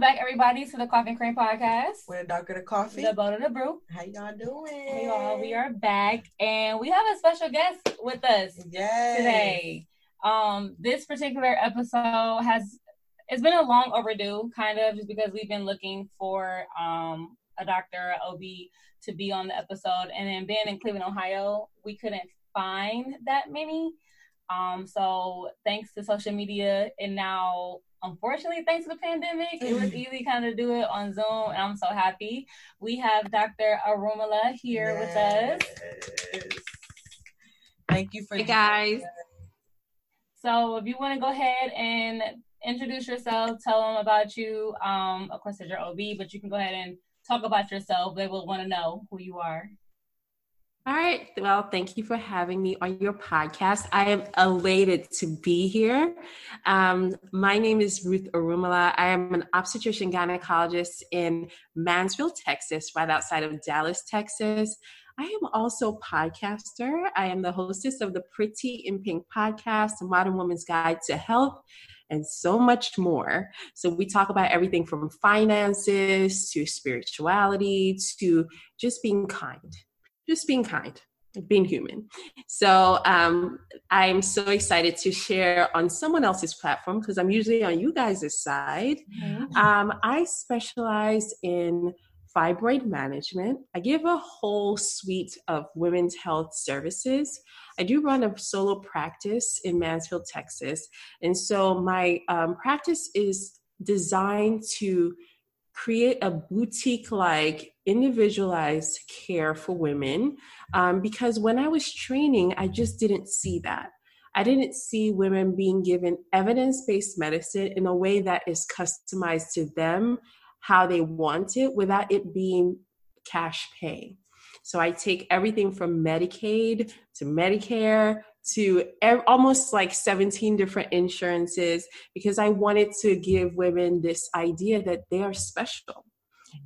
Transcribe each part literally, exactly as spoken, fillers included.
Welcome back, everybody, to the Coffee and Cream Podcast. We're the darker the coffee, the bone and the brew. How y'all doing? Hey, y'all. We are back, and we have a special guest with us yes. today. Um, this particular episode has it's been a long overdue, kind of, just because we've been looking for um a doctor, an O B, to be on the episode, and then being in Cleveland, Ohio, we couldn't find that many. Um, so thanks to social media, and now, unfortunately, thanks to the pandemic, it was easy kind of do it on Zoom, and I'm so happy we have Doctor Arumala here yes. with us. Thank you for hey guys. So, if you want to go ahead and introduce yourself, tell them about you. Um, of course, it's your O B, but you can go ahead and talk about yourself. They will want to know who you are. All right. Well, thank you for having me on your podcast. I am elated to be here. Um, my name is Ruth Arumala. I am an obstetrician gynecologist in Mansfield, Texas, right outside of Dallas, Texas. I am also podcaster. I am the hostess of the Pretty in Pink podcast, A Modern Woman's Guide to Health, and so much more. So we talk about everything from finances to spirituality to just being kind. Just being kind, being human. So um, I'm so excited to share on someone else's platform because I'm usually on you guys' side. Mm-hmm. Um, I specialize in fibroid management. I give a whole suite of women's health services. I do run a solo practice in Mansfield, Texas. And so my um, practice is designed to create a boutique-like individualized care for women. Um, because when I was training, I just didn't see that. I didn't see women being given evidence-based medicine in a way that is customized to them, how they want it, without it being cash pay. So I take everything from Medicaid to Medicare to ev- almost like seventeen different insurances, because I wanted to give women this idea that they are special.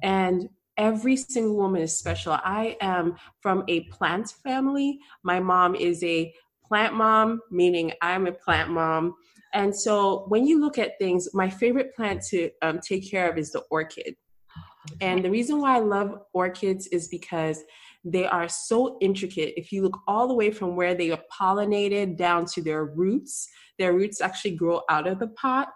And every single woman is special. I am from a plant family. My mom is a plant mom, meaning I'm a plant mom. And so when you look at things, my favorite plant to um, take care of is the orchid. And the reason why I love orchids is because they are so intricate. If you look all the way from where they are pollinated down to their roots, their roots actually grow out of the pot.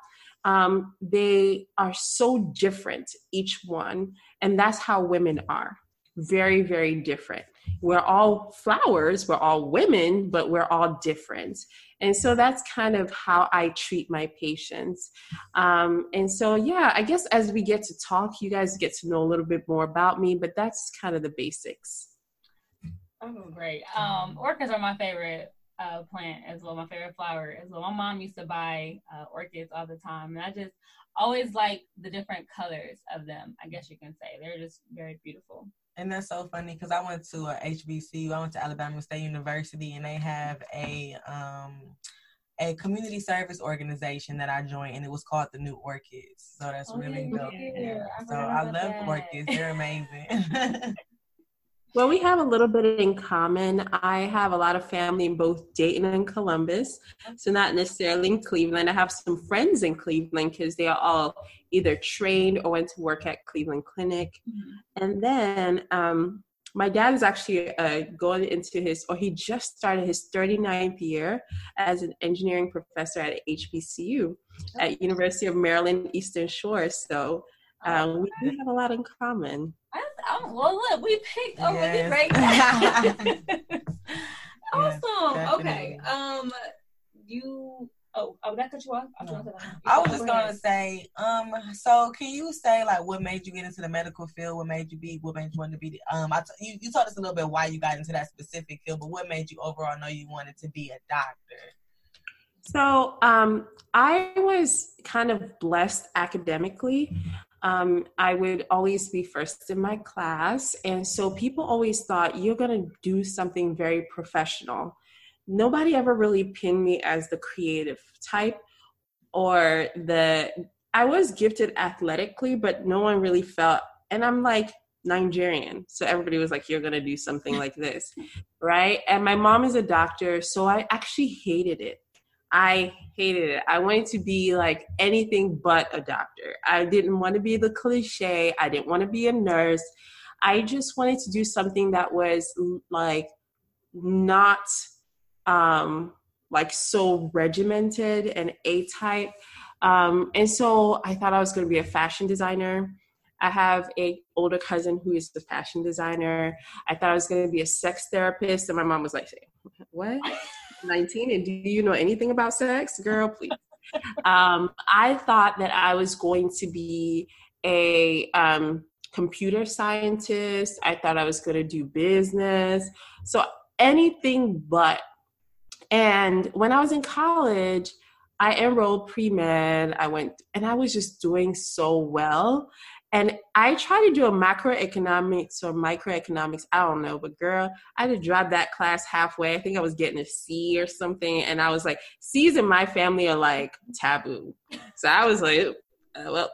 Um, they are so different, each one. And that's how women are. Very, very different. We're all flowers, we're all women, but we're all different. And so that's kind of how I treat my patients. Um, and so, yeah, I guess as we get to talk, you guys get to know a little bit more about me, but that's kind of the basics. Oh, great. Um, orchids are my favorite uh, plant as well, my favorite flower as well. My mom used to buy uh, orchids all the time, and I just always like the different colors of them, I guess you can say. They're just very beautiful. And that's so funny because I went to a H B C U. I went to Alabama State University, and they have a um, a community service organization that I joined, and it was called the New Orchids. So that's oh, really yeah, dope. Yeah. I so I love that. Orchids; they're amazing. Well, we have a little bit in common. I have a lot of family in both Dayton and Columbus, so not necessarily in Cleveland. I have some friends in Cleveland because they are all either trained or went to work at Cleveland Clinic. Mm-hmm. And then um, my dad is actually uh, going into his, or he just started his thirty-ninth year as an engineering professor at H B C U at University of Maryland Eastern Shore. So um, we do have a lot in common. I'm, well, look, we picked a yes. really great guy. Awesome. Yes, okay. Um, you. Oh, oh, that cut you off. No. I was just gonna say. Um, so can you say like what made you get into the medical field? What made you be? What made you want to be? The, um, I t- you you told us a little bit why you got into that specific field, but what made you overall know you wanted to be a doctor? So, um, I was kind of blessed academically. Um, I would always be first in my class. And so people always thought you're going to do something very professional. Nobody ever really pinned me as the creative type or the, I was gifted athletically, but no one really felt, and I'm like Nigerian. So everybody was like, you're going to do something like this. Right. And my mom is a doctor. So I actually hated it. I hated it. I wanted to be like anything but a doctor. I didn't want to be the cliche. I didn't want to be a nurse. I just wanted to do something that was like not um, like so regimented and A-type. Um, and so I thought I was going to be a fashion designer. I have an older cousin who is the fashion designer. I thought I was going to be a sex therapist. And my mom was like, what? nineteen and do you know anything about sex? Girl, please. um, I thought that I was going to be a um, computer scientist. I thought I was going to do business. So anything but. And when I was in college, I enrolled pre-med. I went and I was just doing so well. And I tried to do a macroeconomics or microeconomics, I don't know, but girl, I had to drop that class halfway. I think I was getting a C or something. And I was like, C's in my family are like taboo. So I was like, oh, well,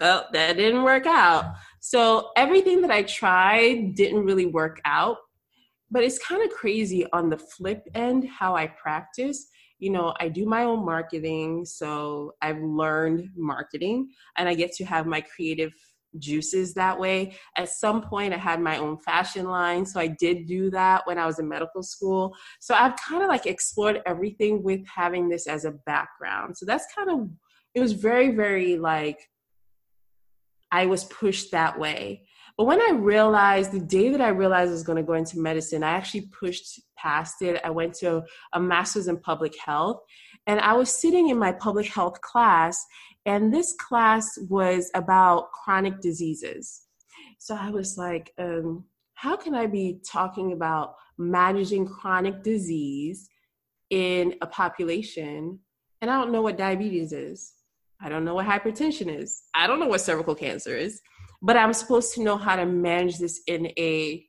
well, that didn't work out. So everything that I tried didn't really work out. But it's kind of crazy on the flip end how I practice. You know, I do my own marketing. So I've learned marketing and I get to have my creative juices that way. At some point I had my own fashion line. So I did do that when I was in medical school. So I've kind of like explored everything with having this as a background. So that's kind of, it was very, very like, I was pushed that way. But when I realized, the day that I realized I was going to go into medicine, I actually pushed past it. I went to a master's in public health, and I was sitting in my public health class, and this class was about chronic diseases. So I was like, um, how can I be talking about managing chronic disease in a population? And I don't know what diabetes is. I don't know what hypertension is. I don't know what cervical cancer is. But I'm supposed to know how to manage this in a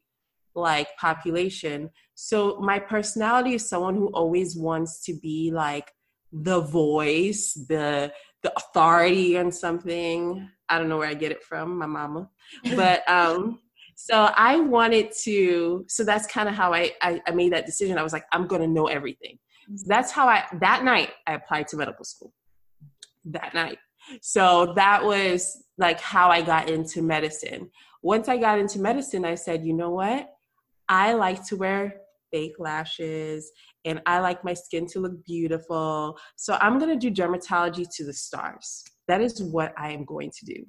like population. So my personality is someone who always wants to be like the voice, the the authority on something. I don't know where I get it from, my mama. But um, so I wanted to, so that's kind of how I, I, I made that decision. I was like, I'm going to know everything. So that's how I, that night I applied to medical school. That night. So that was like how I got into medicine. Once I got into medicine, I said, you know what? I like to wear fake lashes and I like my skin to look beautiful. So I'm going to do dermatology to the stars. That is what I am going to do.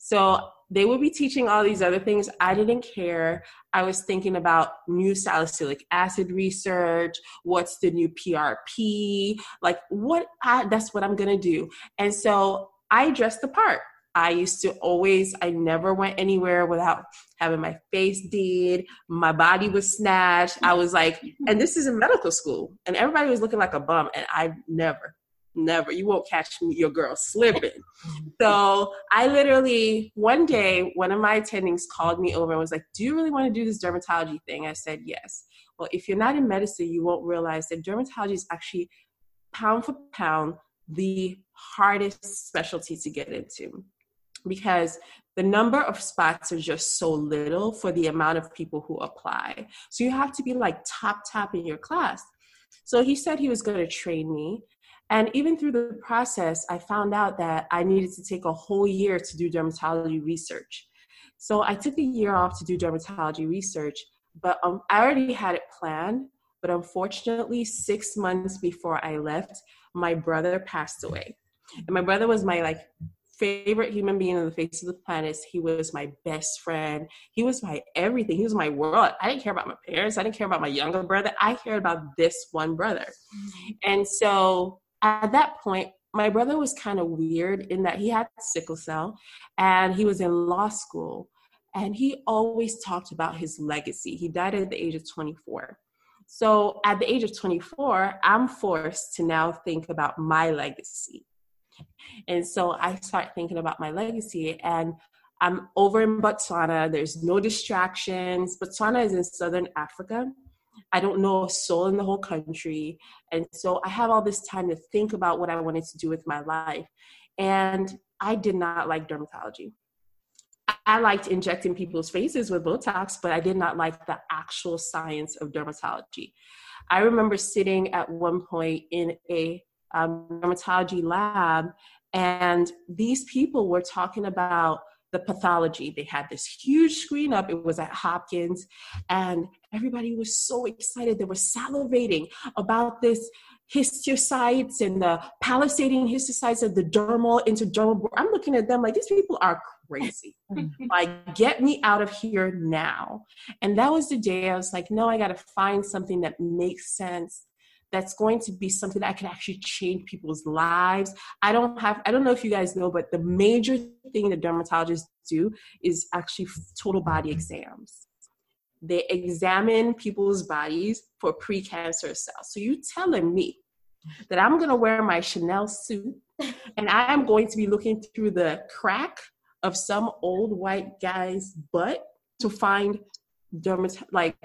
So they would be teaching all these other things. I didn't care. I was thinking about new salicylic acid research. What's the new P R P? Like what? I, that's what I'm going to do. And so I dressed the part. I used to always, I never went anywhere without having my face did. My body was snatched. I was like, and this is in medical school. And everybody was looking like a bum. And I never, never, you won't catch me, your girl slipping. So I literally, one day, one of my attendings called me over and was like, do you really want to do this dermatology thing? I said, yes. Well, if you're not in medicine, you won't realize that dermatology is actually pound for pound the hardest specialty to get into. Because the number of spots are just so little for the amount of people who apply. So you have to be like top, top in your class. So he said he was going to train me. And even through the process, I found out that I needed to take a whole year to do dermatology research. So I took a year off to do dermatology research, but um, I already had it planned. But unfortunately, six months before I left, my brother passed away. And my brother was my like favorite human being on the face of the planet. He was my best friend. He was my everything. He was my world. I didn't care about my parents. I didn't care about my younger brother. I cared about this one brother. And so at that point, my brother was kind of weird in that he had sickle cell and he was in law school. And he always talked about his legacy. He died at the age of twenty-four. So at the age of twenty-four, I'm forced to now think about my legacy. And so I start thinking about my legacy, and I'm over in Botswana. There's no distractions. Botswana is in Southern Africa. I don't know a soul in the whole country. And so I have all this time to think about what I wanted to do with my life. And I did not like dermatology. I liked injecting people's faces with Botox, but I did not like the actual science of dermatology. I remember sitting at one point in a um, dermatology lab, and these people were talking about the pathology. They had this huge screen up. It was at Hopkins, and everybody was so excited. They were salivating about this histiocytes and the palisading histiocytes of the dermal interdermal. I'm looking at them like, these people are crazy. Like, get me out of here now. And that was the day I was like, no, I got to find something that makes sense. That's going to be something that I can actually change people's lives. I don't have, I don't know if you guys know, but the major thing that dermatologists do is actually total body exams. They examine people's bodies for precancerous cells. So you telling me that I'm going to wear my Chanel suit and I am going to be looking through the crack of some old white guy's butt to find dermat- like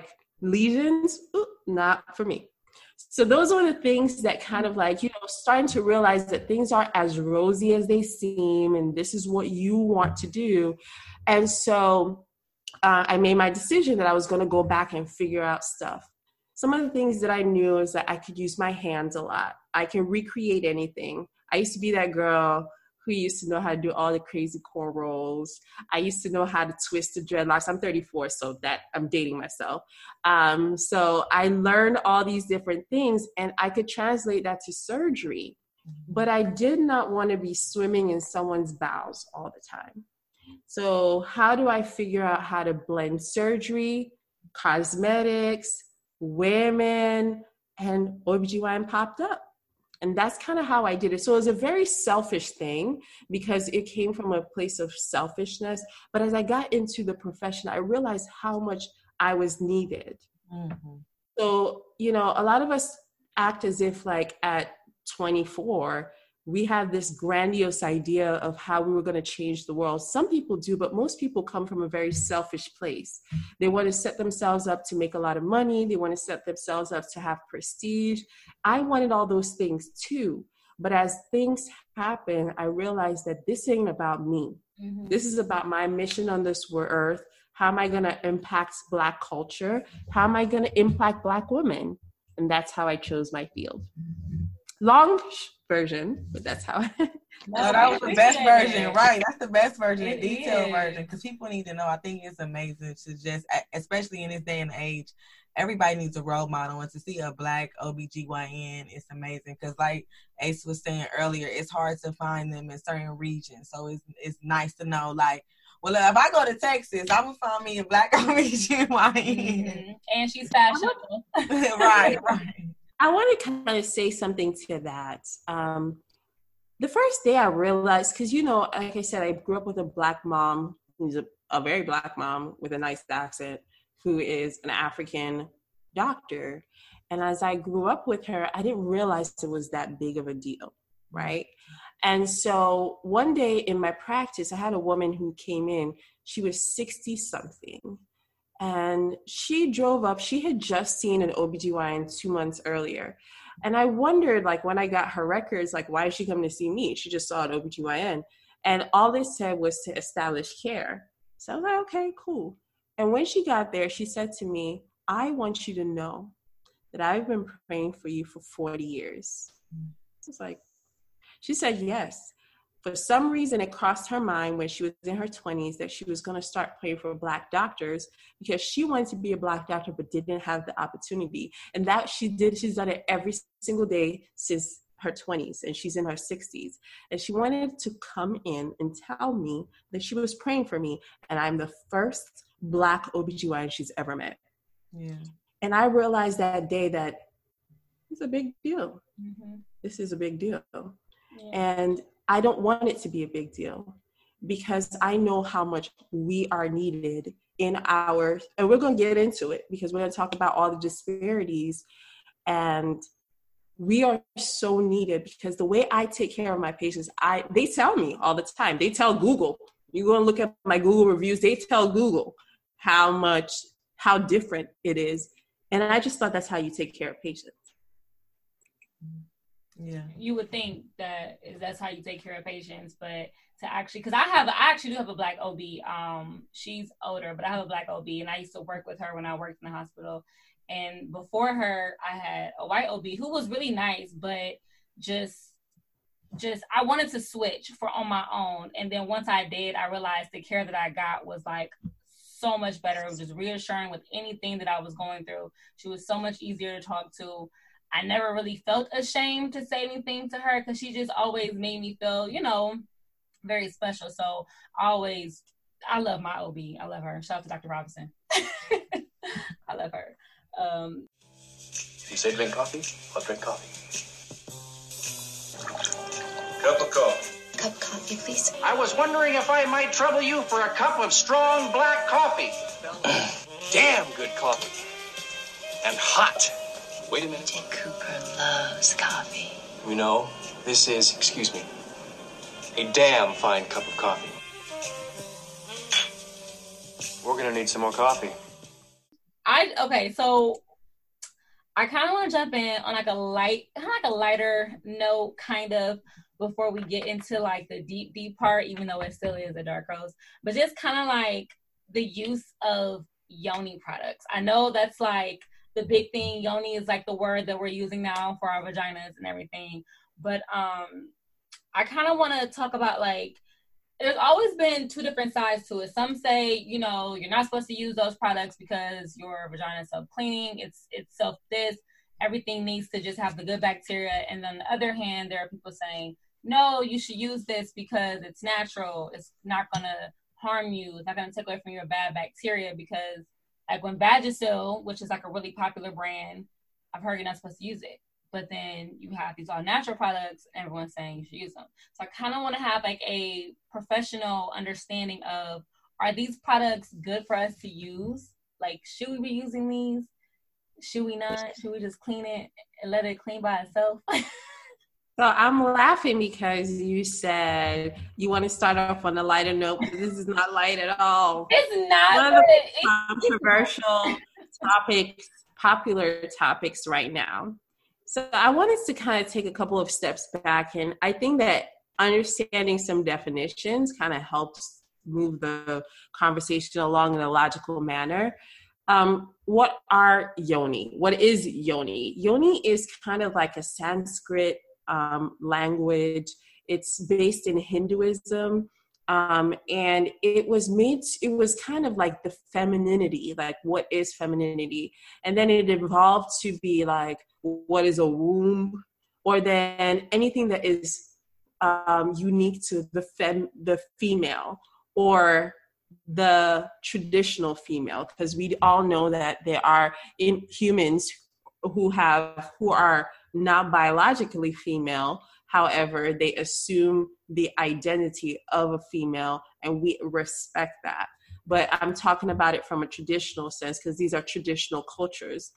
lesions? Ooh, not for me. So those are the things that kind of like, you know, starting to realize that things aren't as rosy as they seem, and this is what you want to do. And so uh, I made my decision that I was going to go back and figure out stuff. Some of the things that I knew is that I could use my hands a lot. I can recreate anything. I used to be that girl who used to know how to do all the crazy cornrows. I used to know how to twist the dreadlocks. I'm thirty-four, so that I'm dating myself. Um, so I learned all these different things, and I could translate that to surgery. But I did not want to be swimming in someone's bowels all the time. So how do I figure out how to blend surgery, cosmetics, women, and O B G Y N popped up? And that's kind of how I did it. So it was a very selfish thing because it came from a place of selfishness. But as I got into the profession, I realized how much I was needed. Mm-hmm. So, you know, a lot of us act as if like at twenty-four, we have this grandiose idea of how we were going to change the world. Some people do, but most people come from a very selfish place. They want to set themselves up to make a lot of money. They want to set themselves up to have prestige. I wanted all those things too. But as things happen, I realized that this ain't about me. Mm-hmm. This is about my mission on this earth. How am I going to impact Black culture? How am I going to impact Black women? And that's how I chose my field. Long version, but that's how. That's no, that was the best version, right? That's the best version, the detailed version, because people need to know. I think it's amazing to just, especially in this day and age, everybody needs a role model, and to see a Black O B G Y N, it's amazing, because like Ace was saying earlier, it's hard to find them in certain regions, so it's it's nice to know, like, well, if I go to Texas, I'm going to find me a Black O B G Y N. Mm-hmm. And she's fashionable. Right, right. I want to kind of say something to that. Um, the first day I realized, because, you know, like I said, I grew up with a Black mom, who's a, a very Black mom with a nice accent, who is an African doctor. And as I grew up with her, I didn't realize it was that big of a deal, right? And so one day in my practice, I had a woman who came in. She was sixty-something. And she drove up, she had just seen an O B G Y N two months earlier. And I wondered, like, when I got her records, like, why did she come to see me? She just saw an O B G Y N. And all they said was to establish care. So I was like, okay, cool. And when she got there, she said to me, I want you to know that I've been praying for you for forty years. It's like, she said, yes. For some reason, it crossed her mind when she was in her twenties that she was going to start praying for Black doctors, because she wanted to be a Black doctor but didn't have the opportunity. And that she did, she's done it every single day since her twenties, and she's in her sixties. And she wanted to come in and tell me that she was praying for me, and I'm the first Black O B G Y N she's ever met. Yeah. And I realized that day that it's a big deal. Mm-hmm. This is a big deal. Yeah. And I don't want it to be a big deal, because I know how much we are needed in our, and we're going to get into it, because we're going to talk about all the disparities, and we are so needed, because the way I take care of my patients, I, they tell me all the time, they tell Google, you go and look at my Google reviews, they tell Google how much, how different it is. And I just thought that's how you take care of patients. Yeah, you would think that that's how you take care of patients, but to actually, because I have, I actually do have a Black O B. Um, she's older, but I have a Black O B, and I used to work with her when I worked in the hospital. And before her, I had a white O B who was really nice, but just just I wanted to switch for on my own. And then once I did, I realized the care that I got was like so much better. It was just reassuring with anything that I was going through. She was so much easier to talk to. I never really felt ashamed to say anything to her because she just always made me feel, you know, very special. So I always, I love my O B. I love her. Shout out to Doctor Robinson. I love her. Um, if you say drink coffee, I'll drink coffee. Cup of coffee. Cup of coffee, please. I was wondering if I might trouble you for a cup of strong black coffee. Damn good coffee. And hot. Wait a minute. Jim Cooper loves coffee. You know, this is, excuse me, a damn fine cup of coffee. We're going to need some more coffee. I, okay, so I kind of want to jump in on like a light, kind of like a lighter note, kind of, before we get into like the deep, deep part, even though it still is a dark rose, but just kind of like the use of yoni products. I know that's like the big thing. Yoni is like the word that we're using now for our vaginas and everything. But um, I kind of want to talk about like, there's always been two different sides to it. Some say, you know, you're not supposed to use those products because your vagina is self-cleaning, it's it's self-this, everything needs to just have the good bacteria. And on the other hand, there are people saying, no, you should use this because it's natural. It's not going to harm you. It's not going to take away from your bad bacteria because like when Vagisil, which is like a really popular brand, I've heard you're not supposed to use it. But then you have these all natural products and everyone's saying you should use them. So I kind of want to have like a professional understanding of, are these products good for us to use? Like, should we be using these? Should we not? Should we just clean it and let it clean by itself? So I'm laughing because you said you want to start off on a lighter note, but this is not light at all. It's not. One of the it, controversial topics, popular topics right now. So I want us to kind of take a couple of steps back, and I think that understanding some definitions kind of helps move the conversation along in a logical manner. Um, what are yoni? What is yoni? Yoni is kind of like a Sanskrit um, language. It's based in Hinduism, um, and it was made, it was kind of like the femininity, like what is femininity? And then it evolved to be like, what is a womb, or then anything that is um, unique to the fem- the female or the traditional female, because we all know that there are in humans who have who are not biologically female, however, they assume the identity of a female, and we respect that. But I'm talking about it from a traditional sense because these are traditional cultures,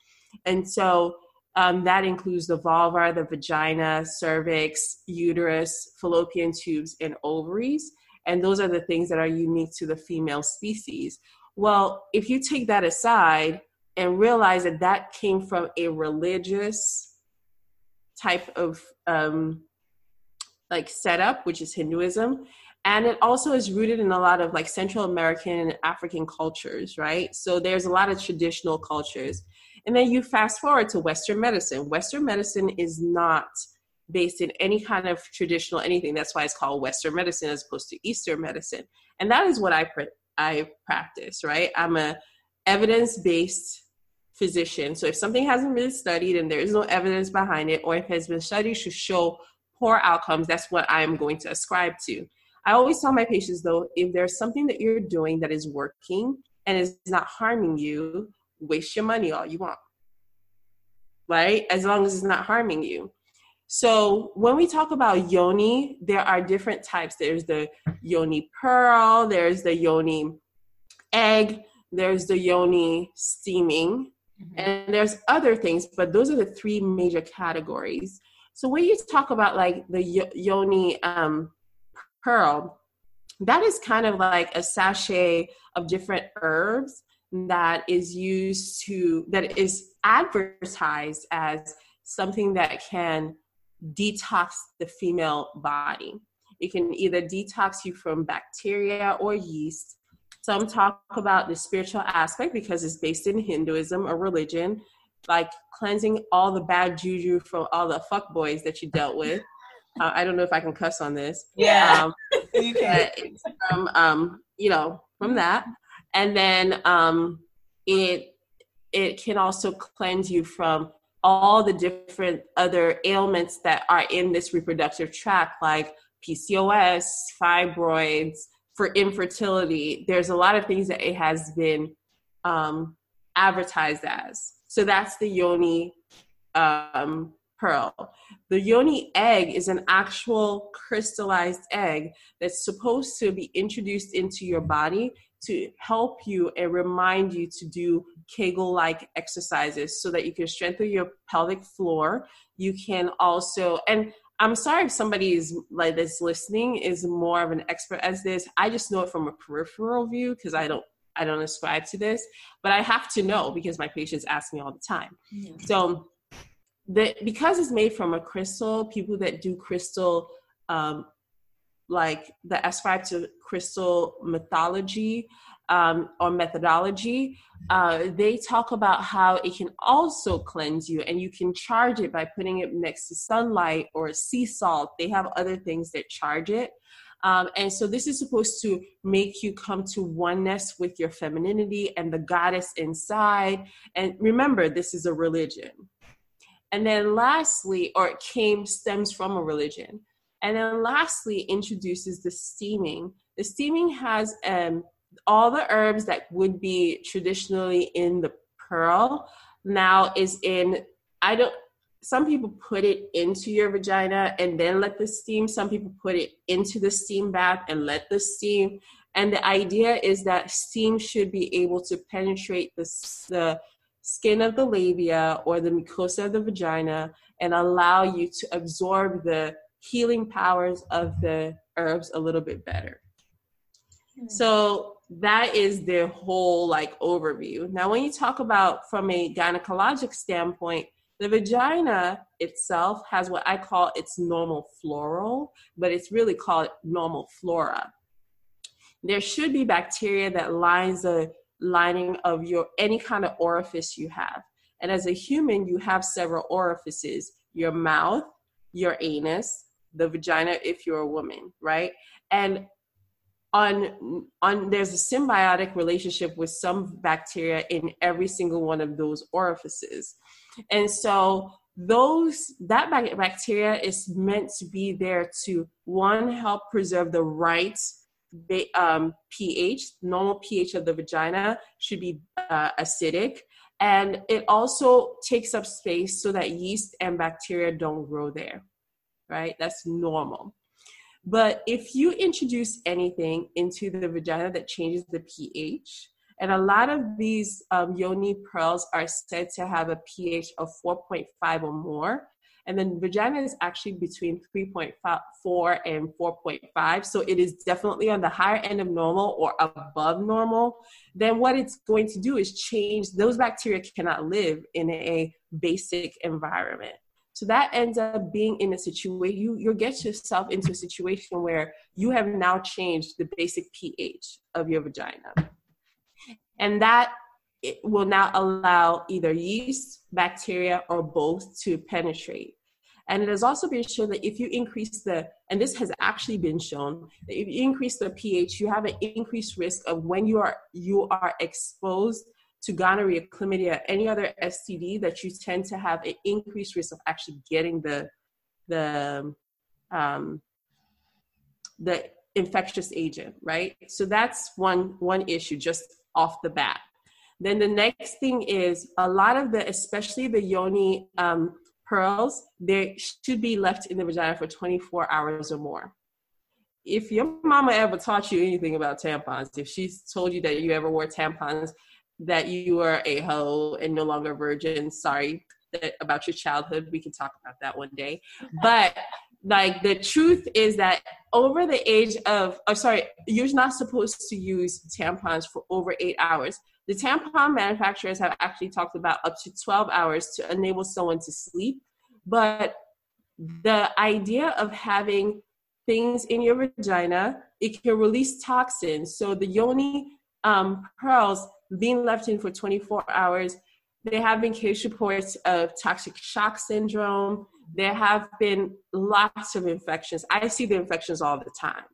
and so. Um, that includes the vulva, the vagina, cervix, uterus, fallopian tubes, and ovaries. And those are the things that are unique to the female species. Well, if you take that aside and realize that that came from a religious type of um, like setup, which is Hinduism, and it also is rooted in a lot of like Central American and African cultures, right? So there's a lot of traditional cultures. And then you fast forward to Western medicine. Western medicine is not based in any kind of traditional anything. That's why it's called Western medicine as opposed to Eastern medicine. And that is what I pr- I practice, right? I'm an evidence-based physician. So if something hasn't been studied and there is no evidence behind it, or if it has been studied to show poor outcomes, that's what I'm going to ascribe to. I always tell my patients, though, if there's something that you're doing that is working and is not harming you, waste your money all you want, right? As long as it's not harming you. So when we talk about yoni, there are different types. There's the yoni pearl, there's the yoni egg, there's the yoni steaming, mm-hmm. and there's other things, but those are the three major categories. So when you talk about like the yoni um, pearl, that is kind of like a sachet of different herbs that is used to, that is advertised as something that can detox the female body. It can either detox you from bacteria or yeast. Some talk about the spiritual aspect because it's based in Hinduism, a religion. like cleansing all the bad juju from all the fuckboys that you dealt with. Uh, I don't know if I can cuss on this. Yeah, um, you can. It's from, um, you know, from that. And then um, it it can also cleanse you from all the different other ailments that are in this reproductive tract, like P C O S, fibroids, for infertility. There's a lot of things that it has been um, advertised as. So that's the yoni um, pearl. The yoni egg is an actual crystallized egg that's supposed to be introduced into your body to help you and remind you to do Kegel-like exercises so that you can strengthen your pelvic floor. You can also, and I'm sorry if somebody is like this listening is more of an expert as this. I just know it from a peripheral view because I don't, I don't ascribe to this, but I have to know because my patients ask me all the time. Yeah. So the, because it's made from a crystal, people that do crystal, um, like the ascribe to crystal mythology um, or methodology, uh, they talk about how it can also cleanse you, and you can charge it by putting it next to sunlight or sea salt. They have other things that charge it. Um, and so this is supposed to make you come to oneness with your femininity and the goddess inside. And remember, this is a religion. And then lastly, or it came, stems from a religion. And then lastly, introduces the steaming. The steaming has um, all the herbs that would be traditionally in the pearl. Now is in, I don't, some people put it into your vagina and then let the steam. Some people put it into the steam bath and let the steam. And the idea is that steam should be able to penetrate the, the skin of the labia or the mucosa of the vagina and allow you to absorb the healing powers of the herbs a little bit better. Mm. So that is the whole like overview. Now, when you talk about from a gynecologic standpoint, the vagina itself has what I call its normal floral, but it's really called normal flora. There should be bacteria that lines the lining of your any kind of orifice you have. And as a human, you have several orifices, your mouth, your anus, the vagina if you're a woman, right? And on on there's a symbiotic relationship with some bacteria in every single one of those orifices. And so those that bacteria is meant to be there to, one, help preserve the right um, pH. Normal pH of the vagina should be uh, acidic. And it also takes up space so that yeast and bacteria don't grow there, right? That's normal. But if you introduce anything into the vagina that changes the pH, and a lot of these um, yoni pearls are said to have a pH of four point five or more, and then vagina is actually between three point four and four point five. So it is definitely on the higher end of normal or above normal. Then what it's going to do is change. Those bacteria cannot live in a basic environment. So that ends up being in a situation, you, you get yourself into a situation where you have now changed the basic pH of your vagina. And that it will now allow either yeast, bacteria, or both to penetrate. And it has also been shown that if you increase the, and this has actually been shown, that if you increase the pH, you have an increased risk of when you are you are exposed to gonorrhea, chlamydia, any other S T D, that you tend to have an increased risk of actually getting the the um, the infectious agent, right? So that's one one issue just off the bat. Then the next thing is a lot of the, especially the yoni um, pearls, they should be left in the vagina for twenty-four hours or more. If your mama ever taught you anything about tampons, if she's told you that you ever wore tampons, that you were a hoe and no longer a virgin, sorry that, about your childhood, we can talk about that one day. But like the truth is that over the age of, oh, sorry, you're not supposed to use tampons for over eight hours. The tampon manufacturers have actually talked about up to twelve hours to enable someone to sleep. But the idea of having things in your vagina, it can release toxins. So the yoni um, pearls being left in for twenty-four hours There have been case reports of toxic shock syndrome. There have been lots of infections. I see the infections all the time.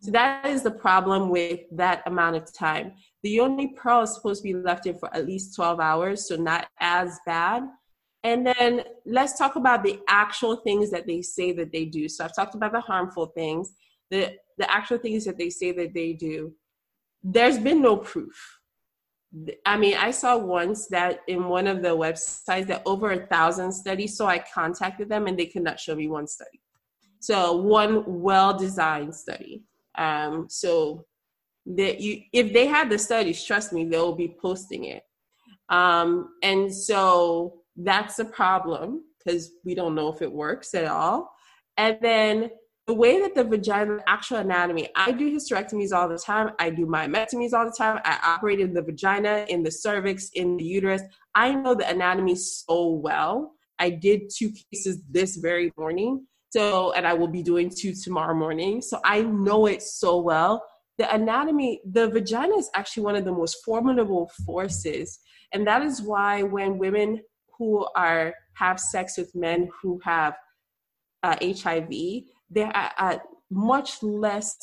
So that is the problem with that amount of time. The yoni pearl is supposed to be left in for at least twelve hours, so not as bad. And then let's talk about the actual things that they say that they do. So I've talked about the harmful things, the, the actual things that they say that they do. There's been no proof. I mean, I saw once that in one of the websites that over a thousand studies, so I contacted them and they could not show me one study. So one well-designed study. Um, so that you, if they had the studies, trust me, they'll be posting it. Um, and so that's a problem because we don't know if it works at all. And then the way that the vagina, actual anatomy, I do hysterectomies all the time. I do myomectomies all the time. I operate in the vagina, in the cervix, in the uterus. I know the anatomy so well. I did two cases this very morning. So, and I will be doing two tomorrow morning. So I know it so well. The anatomy, the vagina is actually one of the most formidable forces. And that is why when women who are, have sex with men who have uh, H I V, there are uh, much less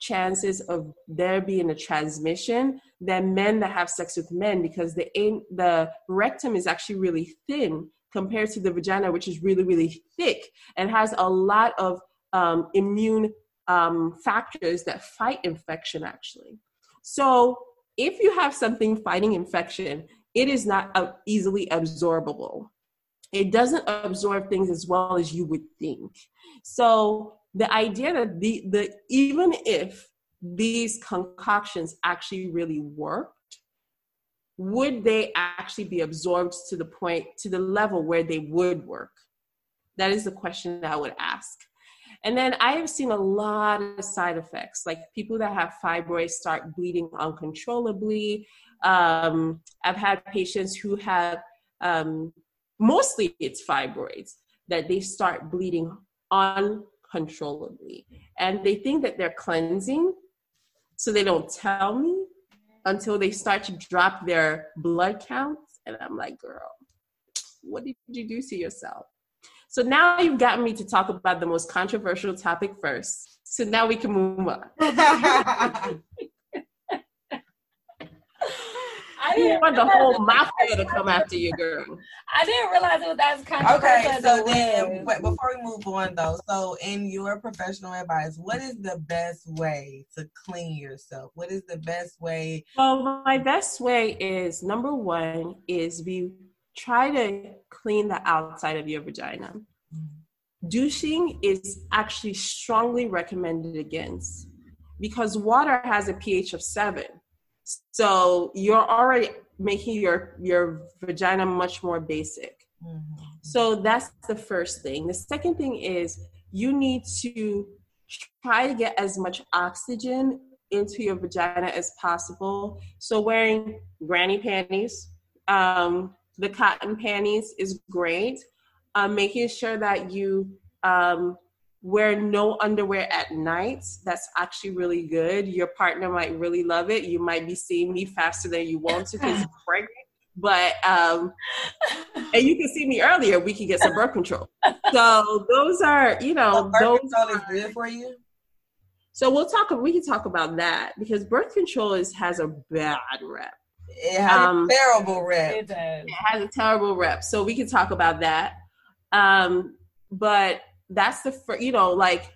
chances of there being a transmission than men that have sex with men, because the the rectum is actually really thin compared to the vagina, which is really, really thick and has a lot of um, immune um, factors that fight infection, actually. So if you have something fighting infection, it is not easily absorbable. It doesn't absorb things as well as you would think. So the idea that the, the even if these concoctions actually really worked, would they actually be absorbed to the point, to the level where they would work? That is the question that I would ask. And then I have seen a lot of side effects, like people that have fibroids start bleeding uncontrollably. Um, I've had patients who have, um, mostly it's fibroids, that they start bleeding uncontrollably. And they think that they're cleansing, so they don't tell me until they start to drop their blood counts. And I'm like, girl, what did you do to yourself? So now you've gotten me to talk about the most controversial topic first. So now we can move on. I didn't want the whole mafia to come after you, girl. I didn't realize it was as controversial. Okay, so then, but before we move on though, so in your professional advice, what is the best way to clean yourself? What is the best way? Well, my best way is, number one, is be try to clean the outside of your vagina. Douching is actually strongly recommended against, because water has a pH of seven. So you're already making your, your vagina much more basic. Mm-hmm. So that's the first thing. The second thing is you need to try to get as much oxygen into your vagina as possible. So wearing granny panties, um, the cotton panties is great. Uh, making sure that you um, wear no underwear at night. That's actually really good. Your partner might really love it. You might be seeing me faster than you want to because you're pregnant. But, um, and you can see me earlier. We can get some birth control. So those are, you know. Well, birth control is good for you? So we'll talk, we can talk about that, because birth control is, has a bad rep. It has um, a terrible rep. It does. It has a terrible rep. So we can talk about that. Um, but that's the first, you know, like,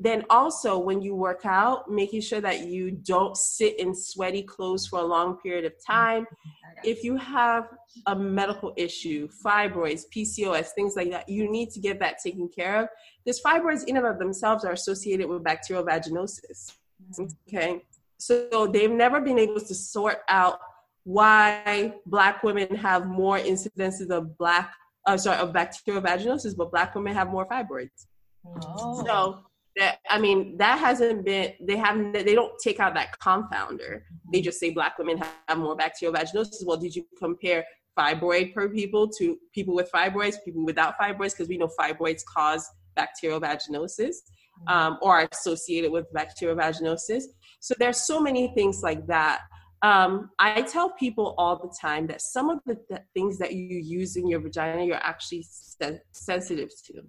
then also when you work out, making sure that you don't sit in sweaty clothes for a long period of time. If you have a medical issue, fibroids, P C O S, things like that, you need to get that taken care of, because fibroids in and of themselves are associated with bacterial vaginosis. Okay. So they've never been able to sort out why Black women have more incidences of black, uh, sorry, of bacterial vaginosis, but Black women have more fibroids. Oh. So that, I mean, that hasn't been, they haven't, they don't take out that confounder. They just say Black women have more bacterial vaginosis. Well, did you compare fibroid per people to people with fibroids, people without fibroids? Because we know fibroids cause bacterial vaginosis, um, or are associated with bacterial vaginosis. So there's so many things like that. Um, I tell people all the time that some of the th- things that you use in your vagina, you're actually sen- sensitive to.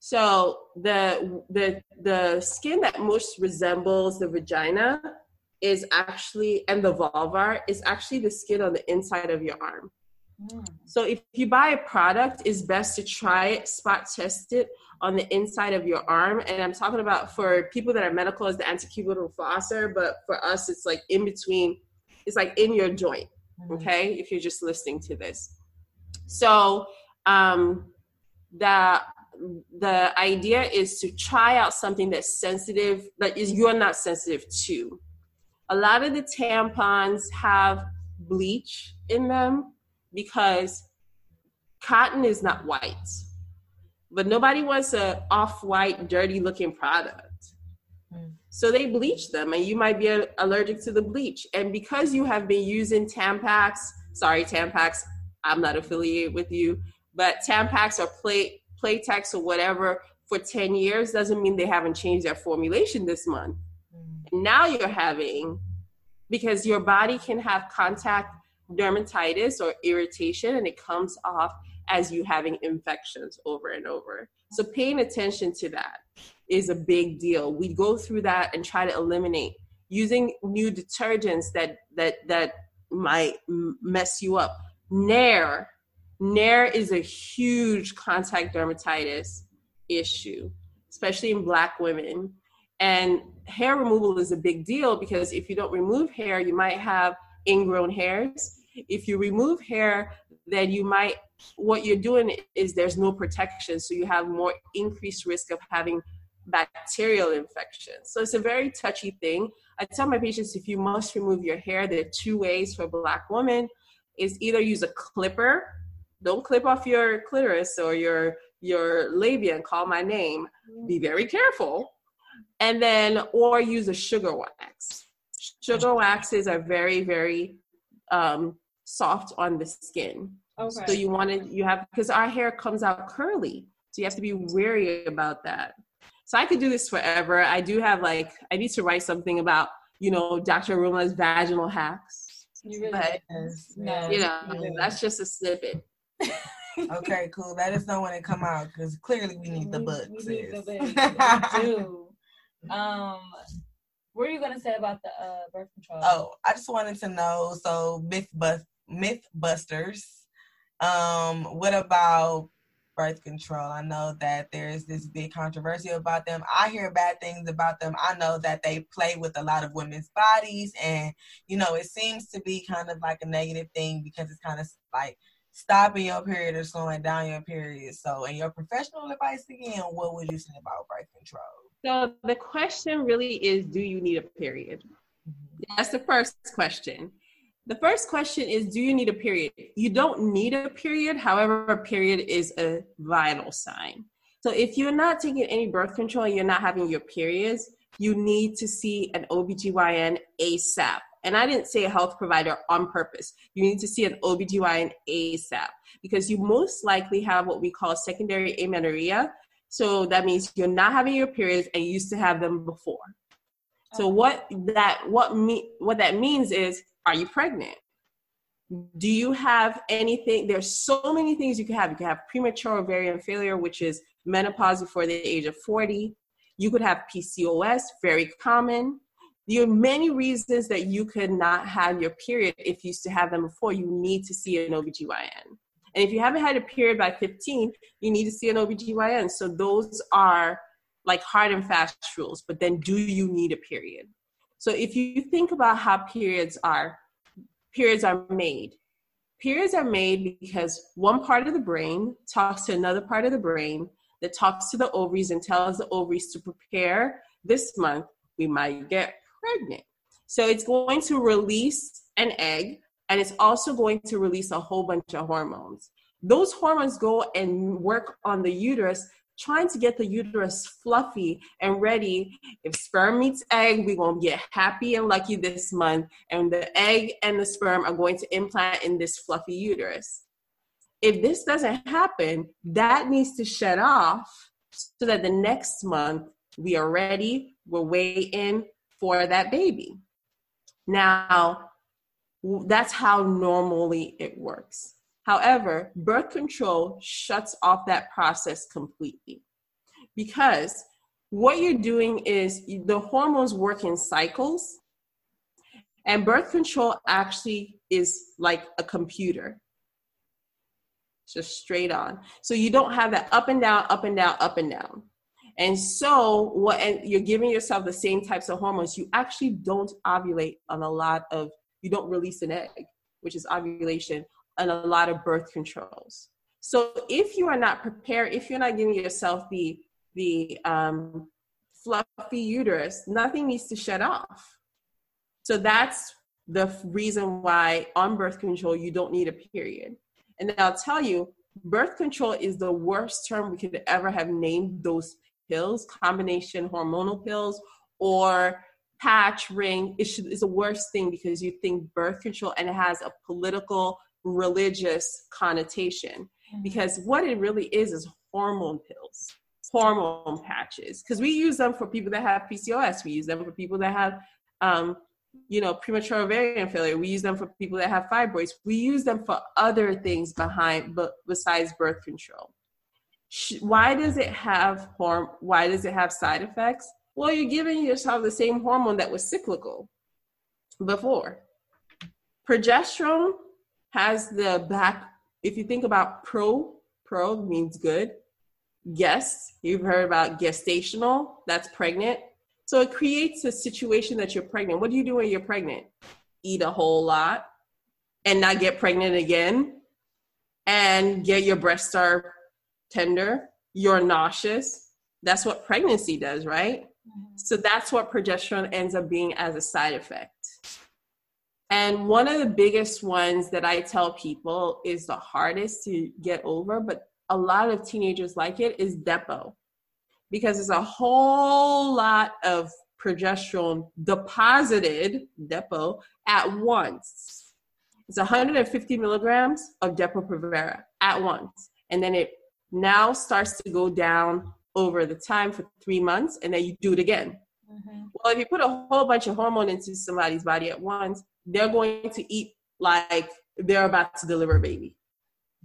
So the the the skin that most resembles the vagina is actually, and the vulvar, is actually the skin on the inside of your arm. Mm. So if you buy a product, it's best to try it, spot test it on the inside of your arm. And I'm talking about, for people that are medical, is the antecubital flosser, but for us, it's like in between, it's like in your joint, okay, if you're just listening to this. So um, the the idea is to try out something that's sensitive, that is you're not sensitive to. A lot of the tampons have bleach in them because cotton is not white. But nobody wants an off-white, dirty-looking product. Mm. So they bleach them, and you might be allergic to the bleach. And because you have been using Tampax, sorry, Tampax, I'm not affiliated with you, but Tampax or Play, Playtex or whatever for ten years doesn't mean they haven't changed their formulation this month. Mm. Now you're having, because your body can have contact dermatitis or irritation, and it comes off as you having infections over and over. So paying attention to that is a big deal. We go through that and try to eliminate using new detergents that that that might mess you up. Nair, Nair is a huge contact dermatitis issue, especially in Black women. And hair removal is a big deal because if you don't remove hair, you might have ingrown hairs. If you remove hair, then you might, what you're doing is there's no protection. So you have more increased risk of having bacterial infections. So it's a very touchy thing. I tell my patients, if you must remove your hair, there are two ways for a Black woman is either use a clipper, don't clip off your clitoris or your, your labia and call my name, be very careful. And then, or use a sugar wax. Sugar waxes are very, very um, soft on the skin. Okay. So you want to, you have, because our hair comes out curly. So you have to be wary about that. So I could do this forever. I do have like, I need to write something about, you know, Doctor Arumala's vaginal hacks. You really but, is. Yeah. You know, really that's is. Just a snippet. Okay, cool. Let us know when it come out, because clearly we need the book. We need the book. We do. Um, what are you going to say about the uh, birth control? Oh, I just wanted to know, so myth bust, Mythbusters. Um, what about birth control? I know that there's this big controversy about them. I hear bad things about them. I know that they play with a lot of women's bodies, and, you know, it seems to be kind of like a negative thing because it's kind of like stopping your period or slowing down your period. So in your professional advice again, what would you say about birth control? So the question really is, do you need a period? That's the first question. The first question is, do you need a period? You don't need a period. However, a period is a vital sign. So if you're not taking any birth control, and you're not having your periods, you need to see an O B G Y N ASAP. And I didn't say a health provider on purpose. You need to see an O B G Y N ASAP because you most likely have what we call secondary amenorrhea. So that means you're not having your periods and you used to have them before. So what that what me what that means is, are you pregnant? Do you have anything? There's so many things you can have. You can have premature ovarian failure, which is menopause before the age of forty. You could have P C O S, very common. There are many reasons that you could not have your period if you used to have them before. You need to see an O B G Y N. And if you haven't had a period by fifteen, you need to see an O B G Y N. So those are like hard and fast rules, but then do you need a period? So if you think about how periods are, periods are made. Periods are made because one part of the brain talks to another part of the brain that talks to the ovaries and tells the ovaries to prepare. This month, we might get pregnant. So it's going to release an egg, and it's also going to release a whole bunch of hormones. Those hormones go and work on the uterus, trying to get the uterus fluffy and ready. If sperm meets egg, we're going to get happy and lucky this month. And the egg and the sperm are going to implant in this fluffy uterus. If this doesn't happen, that needs to shut off so that the next month we are ready, we're way in for that baby. Now, that's how normally it works. However, birth control shuts off that process completely, because what you're doing is the hormones work in cycles, and birth control actually is like a computer, just straight on. So you don't have that up and down, up and down, up and down. And so what, and you're giving yourself the same types of hormones. You actually don't ovulate on a lot of, you don't release an egg, which is ovulation, and a lot of birth controls. So if you are not prepared, if you're not giving yourself the, the um, fluffy uterus, nothing needs to shut off. So that's the reason why on birth control, you don't need a period. And I'll tell you, birth control is the worst term we could ever have named those pills, combination hormonal pills or patch, ring. It should, it's the worst thing, because you think birth control and it has a political, religious connotation, because what it really is is hormone pills, hormone patches, because we use them for people that have P C O S. We use them for people that have, um, you know, premature ovarian failure. We use them for people that have fibroids. We use them for other things behind, but besides birth control. Why does it have harm? Why does it have side effects? Well, you're giving yourself the same hormone that was cyclical before. Progesterone has the back, if you think about pro, pro means good. Yes, you've heard about gestational, that's pregnant. So it creates a situation that you're pregnant. What do you do when you're pregnant? Eat a whole lot and not get pregnant again, and get your breasts are tender, you're nauseous. That's what pregnancy does, right? So that's what progesterone ends up being as a side effect. And one of the biggest ones that I tell people is the hardest to get over, but a lot of teenagers like it, is Depo, because there's a whole lot of progesterone deposited, Depo, at once. It's one hundred fifty milligrams of Depo-Provera at once. And then it now starts to go down over the time for three months, and then you do it again. Mm-hmm. Well, if you put a whole bunch of hormone into somebody's body at once, they're going to eat like they're about to deliver a baby.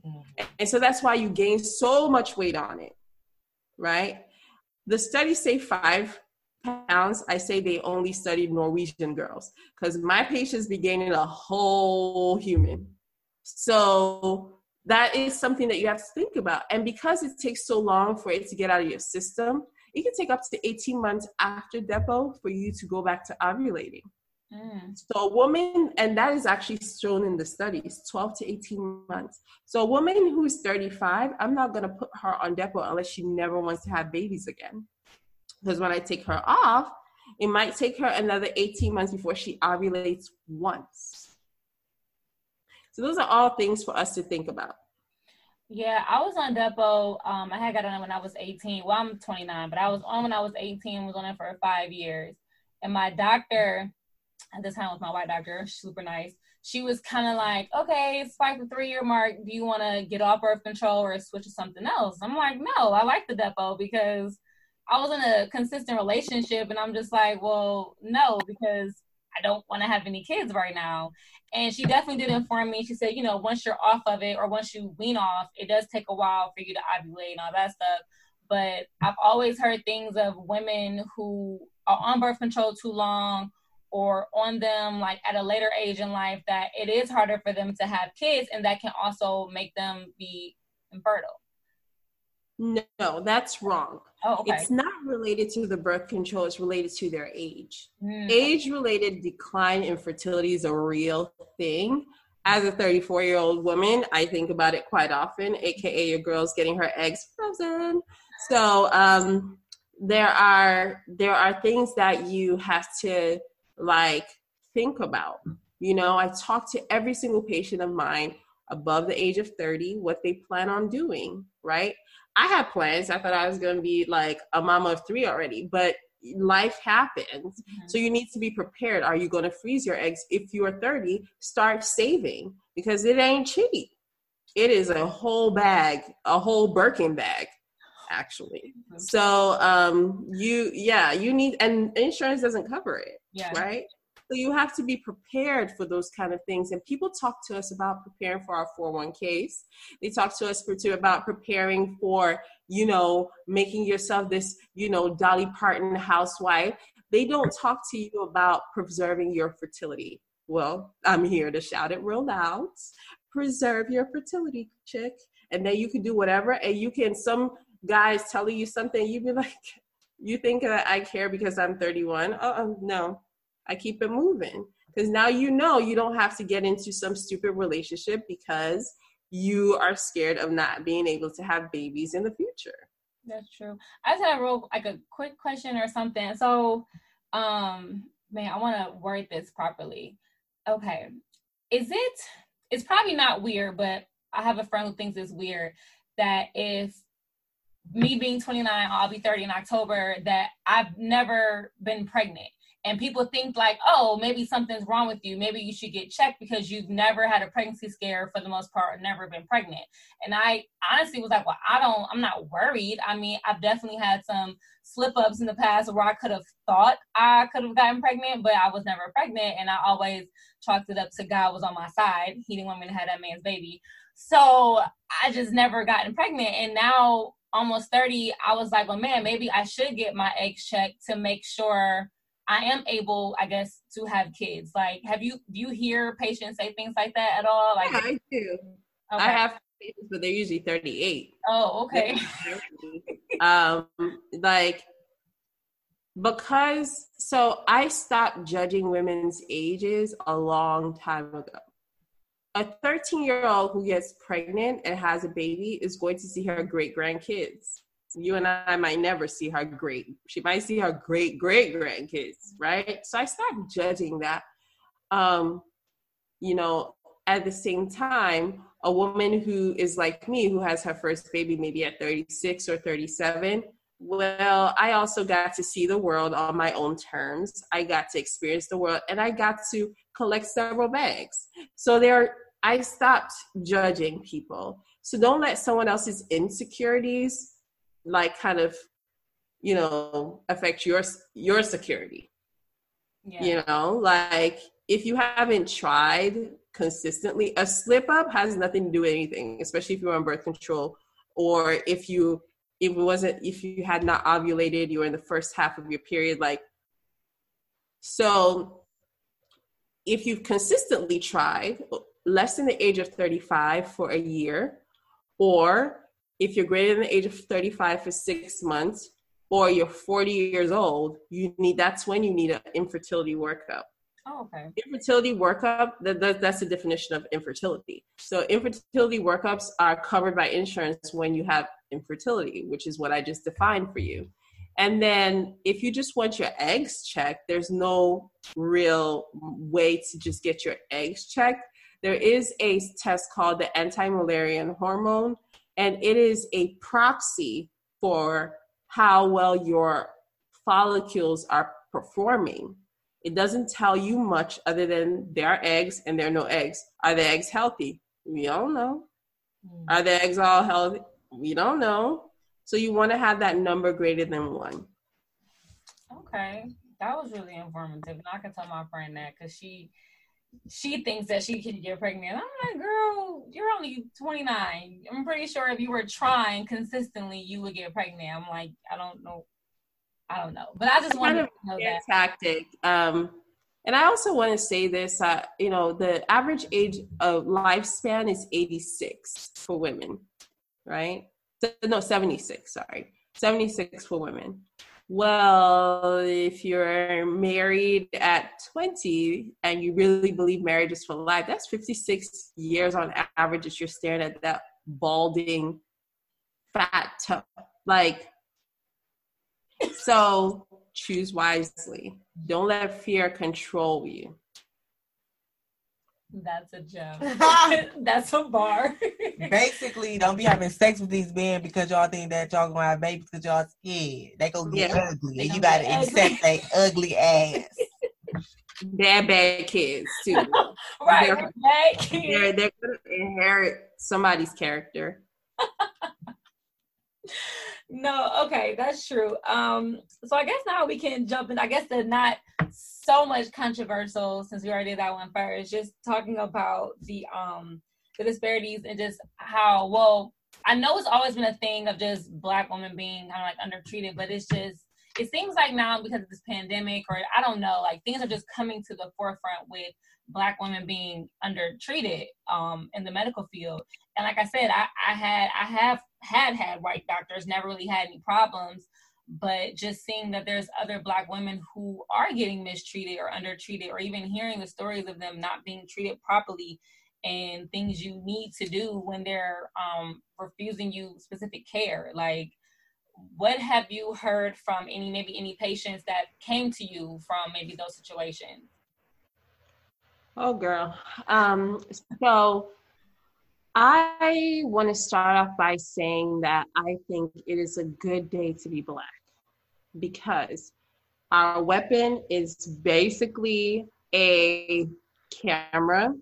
Mm. And so that's why you gain so much weight on it, right? The studies say five pounds. I say they only studied Norwegian girls, because my patients be gaining a whole human. So that is something that you have to think about. And because it takes so long for it to get out of your system, it can take up to eighteen months after Depo for you to go back to ovulating. Mm. So a woman, and that is actually shown in the studies, twelve to eighteen months. So a woman who's thirty-five, I'm not going to put her on Depo unless she never wants to have babies again. Because when I take her off, it might take her another eighteen months before she ovulates once. So those are all things for us to think about. Yeah, I was on Depo. Um, I had got on it when I was eighteen. Well, I'm twenty-nine, but I was on when I was eighteen, was on it for five years. And my doctor... at the time with my white doctor, she's super nice. She was kind of like, okay, it's like the three-year mark. Do you want to get off birth control or switch to something else? I'm like, no, I like the Depo, because I was in a consistent relationship, and I'm just like, well, no, because I don't want to have any kids right now. And she definitely did inform me. She said, you know, once you're off of it, or once you wean off, it does take a while for you to ovulate and all that stuff. But I've always heard things of women who are on birth control too long, or on them like at a later age in life, that it is harder for them to have kids, and that can also make them be infertile. No, that's wrong. Oh, okay. It's not related to the birth control. It's related to their age. Mm. Age-related decline in fertility is a real thing. As a thirty-four-year-old woman, I think about it quite often, A K A your girl's getting her eggs frozen. So um, there are there are things that you have to like think about. You know, I talk to every single patient of mine above the age of thirty, what they plan on doing, right? I had plans. I thought I was going to be like a mama of three already, but life happens. Mm-hmm. So you need to be prepared. Are you going to freeze your eggs? If you are thirty, start saving, because it ain't cheap. It is a whole bag, a whole Birkin bag, actually. Mm-hmm. So um, you, yeah, you need, and insurance doesn't cover it. Yeah. Right. So you have to be prepared for those kind of things. And people talk to us about preparing for our four oh one k's. They talk to us for, too, about preparing for, you know, making yourself this, you know, Dolly Parton housewife. They don't talk to you about preserving your fertility. Well, I'm here to shout it real loud. Preserve your fertility, chick. And then you can do whatever. And you can, some guys telling you something, you'd be like, you think that I care because I'm thirty-one? Oh, no. I keep it moving. Because now you know you don't have to get into some stupid relationship because you are scared of not being able to have babies in the future. That's true. I just had a real, like a quick question or something. So, um, man, I want to word this properly. Okay. Is it, it's probably not weird, but I have a friend who thinks it's weird that if me being twenty-nine, I'll be thirty in October, that I've never been pregnant. And people think like, oh, maybe something's wrong with you. Maybe you should get checked because you've never had a pregnancy scare for the most part, or never been pregnant. And I honestly was like, well, I don't, I'm not worried. I mean, I've definitely had some slip ups in the past where I could have thought I could have gotten pregnant, but I was never pregnant. And I always chalked it up to God was on my side. He didn't want me to have that man's baby. So I just never gotten pregnant. And now almost thirty, I was like, well, man, maybe I should get my eggs checked to make sure I am able, I guess, to have kids. Like, have you, do you hear patients say things like that at all? Like, yeah, I do. Okay. I have patients, but they're usually thirty-eight. Oh, okay. um, like, because, so I stopped judging women's ages a long time ago. A thirteen-year-old who gets pregnant and has a baby is going to see her great-grandkids. You and I might never see her great. She might see her great, great grandkids, right? So I stopped judging that. Um, you know, at the same time, a woman who is like me, who has her first baby maybe at thirty-six or thirty-seven, well, I also got to see the world on my own terms. I got to experience the world, and I got to collect several bags. So there, I stopped judging people. So don't let someone else's insecurities like kind of, you know, affect your, your security, yeah. You know, like if you haven't tried consistently, a slip up has nothing to do with anything, especially if you're on birth control, or if you, if it wasn't, if you had not ovulated, you were in the first half of your period. Like, so if you've consistently tried less than the age of thirty-five for a year, or if you're greater than the age of thirty-five for six months, or you're forty years old, you need, that's when you need an infertility workup. Oh, okay. Infertility workup, that, that, that's the definition of infertility. So infertility workups are covered by insurance when you have infertility, which is what I just defined for you. And then if you just want your eggs checked, there's no real way to just get your eggs checked. There is a test called the anti-malarian hormone, and it is a proxy for how well your follicles are performing. It doesn't tell you much other than there are eggs and there are no eggs. Are the eggs healthy? We don't know. Mm. Are the eggs all healthy? We don't know. So you want to have that number greater than one. Okay. That was really informative. And I can tell my friend that because she... she thinks that she can get pregnant. I'm like, girl, you're only twenty-nine. I'm pretty sure if you were trying consistently, you would get pregnant. I'm like, I don't know. I don't know. But I just wanted kind of to know that. Tactic. Um, and I also want to say this, uh, you know, the average age of lifespan is eighty-six for women, right? No, seventy-six, sorry. seventy-six for women. Well, if you're married at twenty and you really believe marriage is for life, that's fifty-six years on average that you're staring at that balding fat tub. Like, so choose wisely. Don't let fear control you. That's a joke. That's a bar. Basically, don't be having sex with these men because y'all think that y'all gonna have babies because y'all scared. They gonna get yeah. ugly. And you gotta accept they ugly ass. They're bad kids too. Right. They're, bad kids. They're, they're gonna inherit somebody's character. No, okay, that's true. Um, so I guess now we can jump in. I guess the not so much controversial, since we already did that one first, just talking about the um the disparities and just how, well, I know it's always been a thing of just Black women being kind of like undertreated, but it's just, it seems like now because of this pandemic, or I don't know, like things are just coming to the forefront with Black women being undertreated um, in the medical field. And like I said, I, I had, I have had had white doctors, never really had any problems, but just seeing that there's other Black women who are getting mistreated or undertreated, or even hearing the stories of them not being treated properly and things you need to do when they're um, refusing you specific care. Like, what have you heard from any, maybe any patients that came to you from maybe those situations? Oh, girl. Um, so I want to start off by saying that I think it is a good day to be Black, because our weapon is basically a camera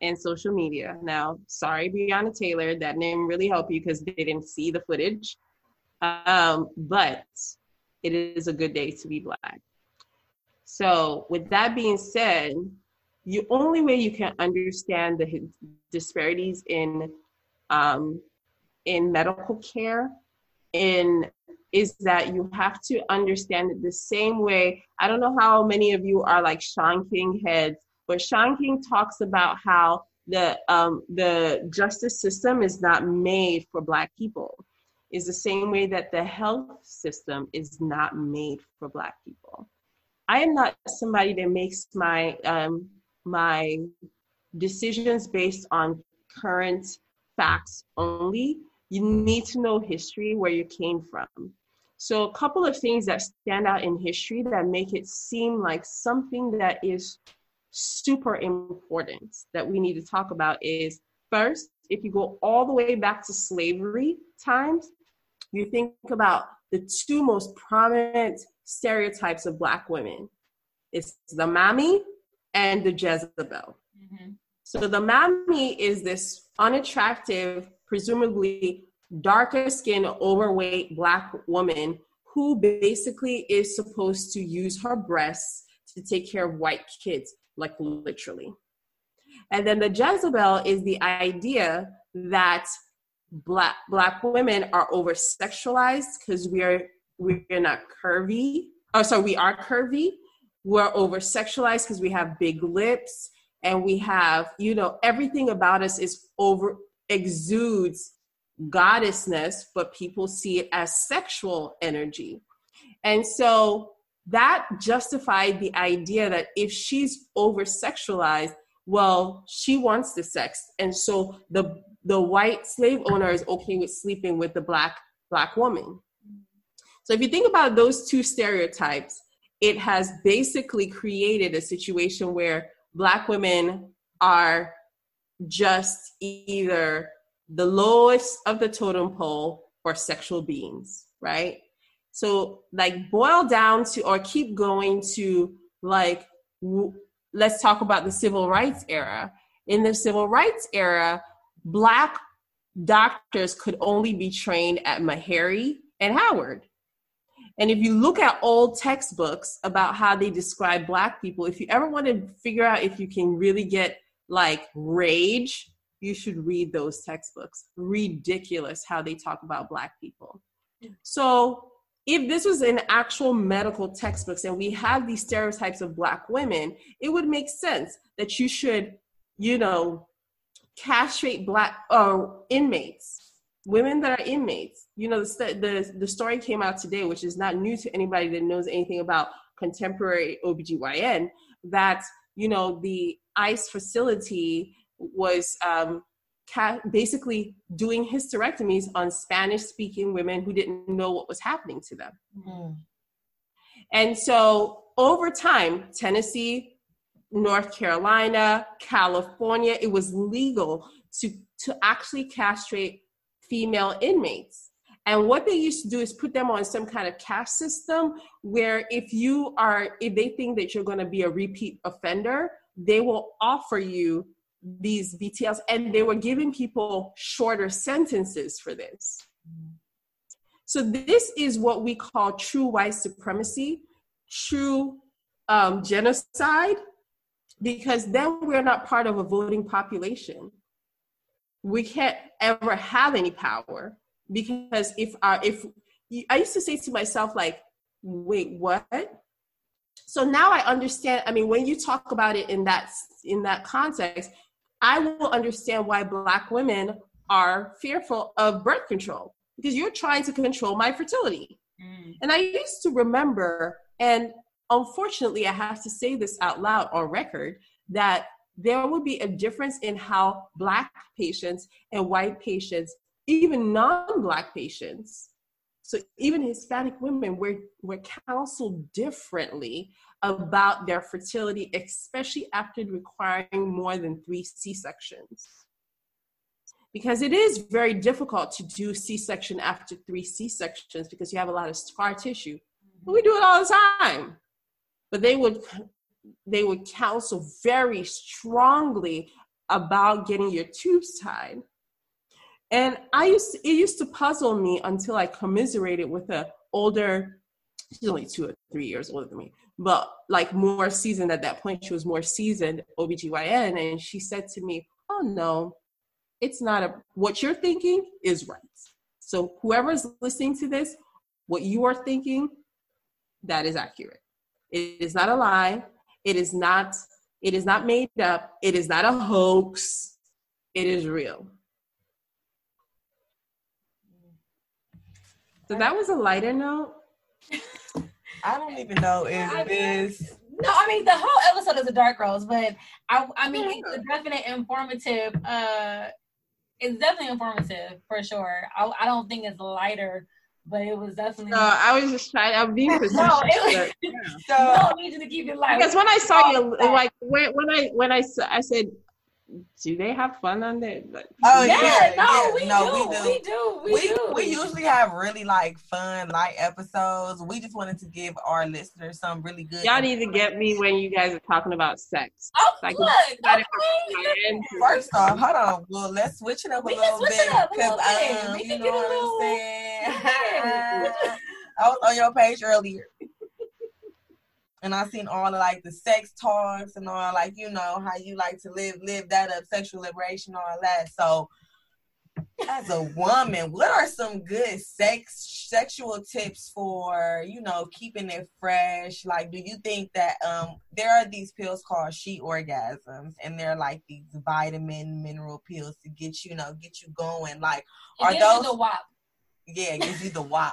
and social media. Now, sorry, Breonna Taylor, that didn't really help you because they didn't see the footage. Um, but it is a good day to be Black. So with that being said, the only way you can understand the disparities in um, in medical care in is that you have to understand it the same way. I don't know how many of you are like Shaun King heads, but Shaun King talks about how the um, the justice system is not made for Black people. Is the same way that the health system is not made for Black people. I am not somebody that makes my um, my decisions based on current facts only. You need to know history, where you came from. So a couple of things that stand out in history that make it seem like something that is super important that we need to talk about is, first, if you go all the way back to slavery times, you think about the two most prominent stereotypes of Black women. It's the mommy and the Jezebel. Mm-hmm. So the mommy is this unattractive, presumably darker skinned, overweight Black woman who basically is supposed to use her breasts to take care of white kids, like literally. And then the Jezebel is the idea that Black Black women are over-sexualized because we are we're not curvy. Oh, sorry, we are curvy. We're over-sexualized because we have big lips, and we have, you know, everything about us is over, exudes goddessness, but people see it as sexual energy. And so that justified the idea that if she's over-sexualized, well, she wants the sex. And so the the white slave owner is okay with sleeping with the black black woman. So if you think about those two stereotypes, it has basically created a situation where Black women are just either the lowest of the totem pole or sexual beings, right? So like boil down to, or keep going to, like, w- let's talk about the civil rights era. In the civil rights era, Black doctors could only be trained at Meharry and Howard. And if you look at old textbooks about how they describe Black people, if you ever want to figure out if you can really get like rage, you should read those textbooks. Ridiculous how they talk about Black people. So if this was in actual medical textbooks and we have these stereotypes of Black women, it would make sense that you should, you know, castrate Black uh, inmates, women that are inmates. You know, the, the the story came out today, which is not new to anybody that knows anything about contemporary O B G Y N, that, you know, the ICE facility was um, Ca- basically doing hysterectomies on Spanish-speaking women who didn't know what was happening to them. Mm. And so over time, Tennessee, North Carolina, California, it was legal to, to actually castrate female inmates. And what they used to do is put them on some kind of caste system where if you are, if they think that you're going to be a repeat offender, they will offer you these B T Ls, and they were giving people shorter sentences for this. So this is what we call true white supremacy, true um, genocide, because then we're not part of a voting population. We can't ever have any power, because if our, if I used to say to myself, like, wait, what? So now I understand. I mean, when you talk about it in that, in that context, I will understand why Black women are fearful of birth control, because you're trying to control my fertility. Mm. And I used to remember, and unfortunately, I have to say this out loud on record, that there would be a difference in how Black patients and white patients, even non-Black patients, so even Hispanic women, were, were counseled differently about their fertility, especially after requiring more than three C-sections. Because it is very difficult to do C-section after three C-sections, because you have a lot of scar tissue. But we do it all the time. But they would, they would counsel very strongly about getting your tubes tied. And I used to, it used to puzzle me until I commiserated with an older, she's only two or three years older than me, but like more seasoned at that point, she was more seasoned O B G Y N. And she said to me, oh no, it's not a, what you're thinking is right. So whoever's listening to this, what you are thinking, that is accurate. It is not a lie. It is not, it is not made up. It is not a hoax. It is real. So that was a lighter note. I don't even know if I mean, this... No, I mean, the whole episode is a dark rose, but I, I mean, yeah. it's a definite informative. Uh, it's definitely informative, for sure. I, I don't think it's lighter, but it was definitely... No, I was just trying... I'm being persistent. No, it was... So, you don't need you to keep it light. Because when I saw you, like, when, when I when I, I said... Do they have fun on there? Like, oh yeah, yeah, no, yeah. We, no do. we do, we do, we, we do. We usually have really like fun, light episodes. We just wanted to give our listeners some really good. Y'all need to get me when you guys are talking about sex. Oh, so look, okay. First off, hold on. Well, let's switch it up a we little bit. Because um, you know what little... I'm saying. I was on your page earlier. And I seen all of, like, the sex talks and all, like, you know, how you like to live, live that up, sexual liberation, all that. So, as a woman, what are some good sex, sexual tips for, you know, keeping it fresh? Like, do you think that um, there are these pills called She Orgasms, and they're, like, these vitamin, mineral pills to get you, you know, get you going. Like, it are gives those... you the W A P. Yeah, it gives you the W A P.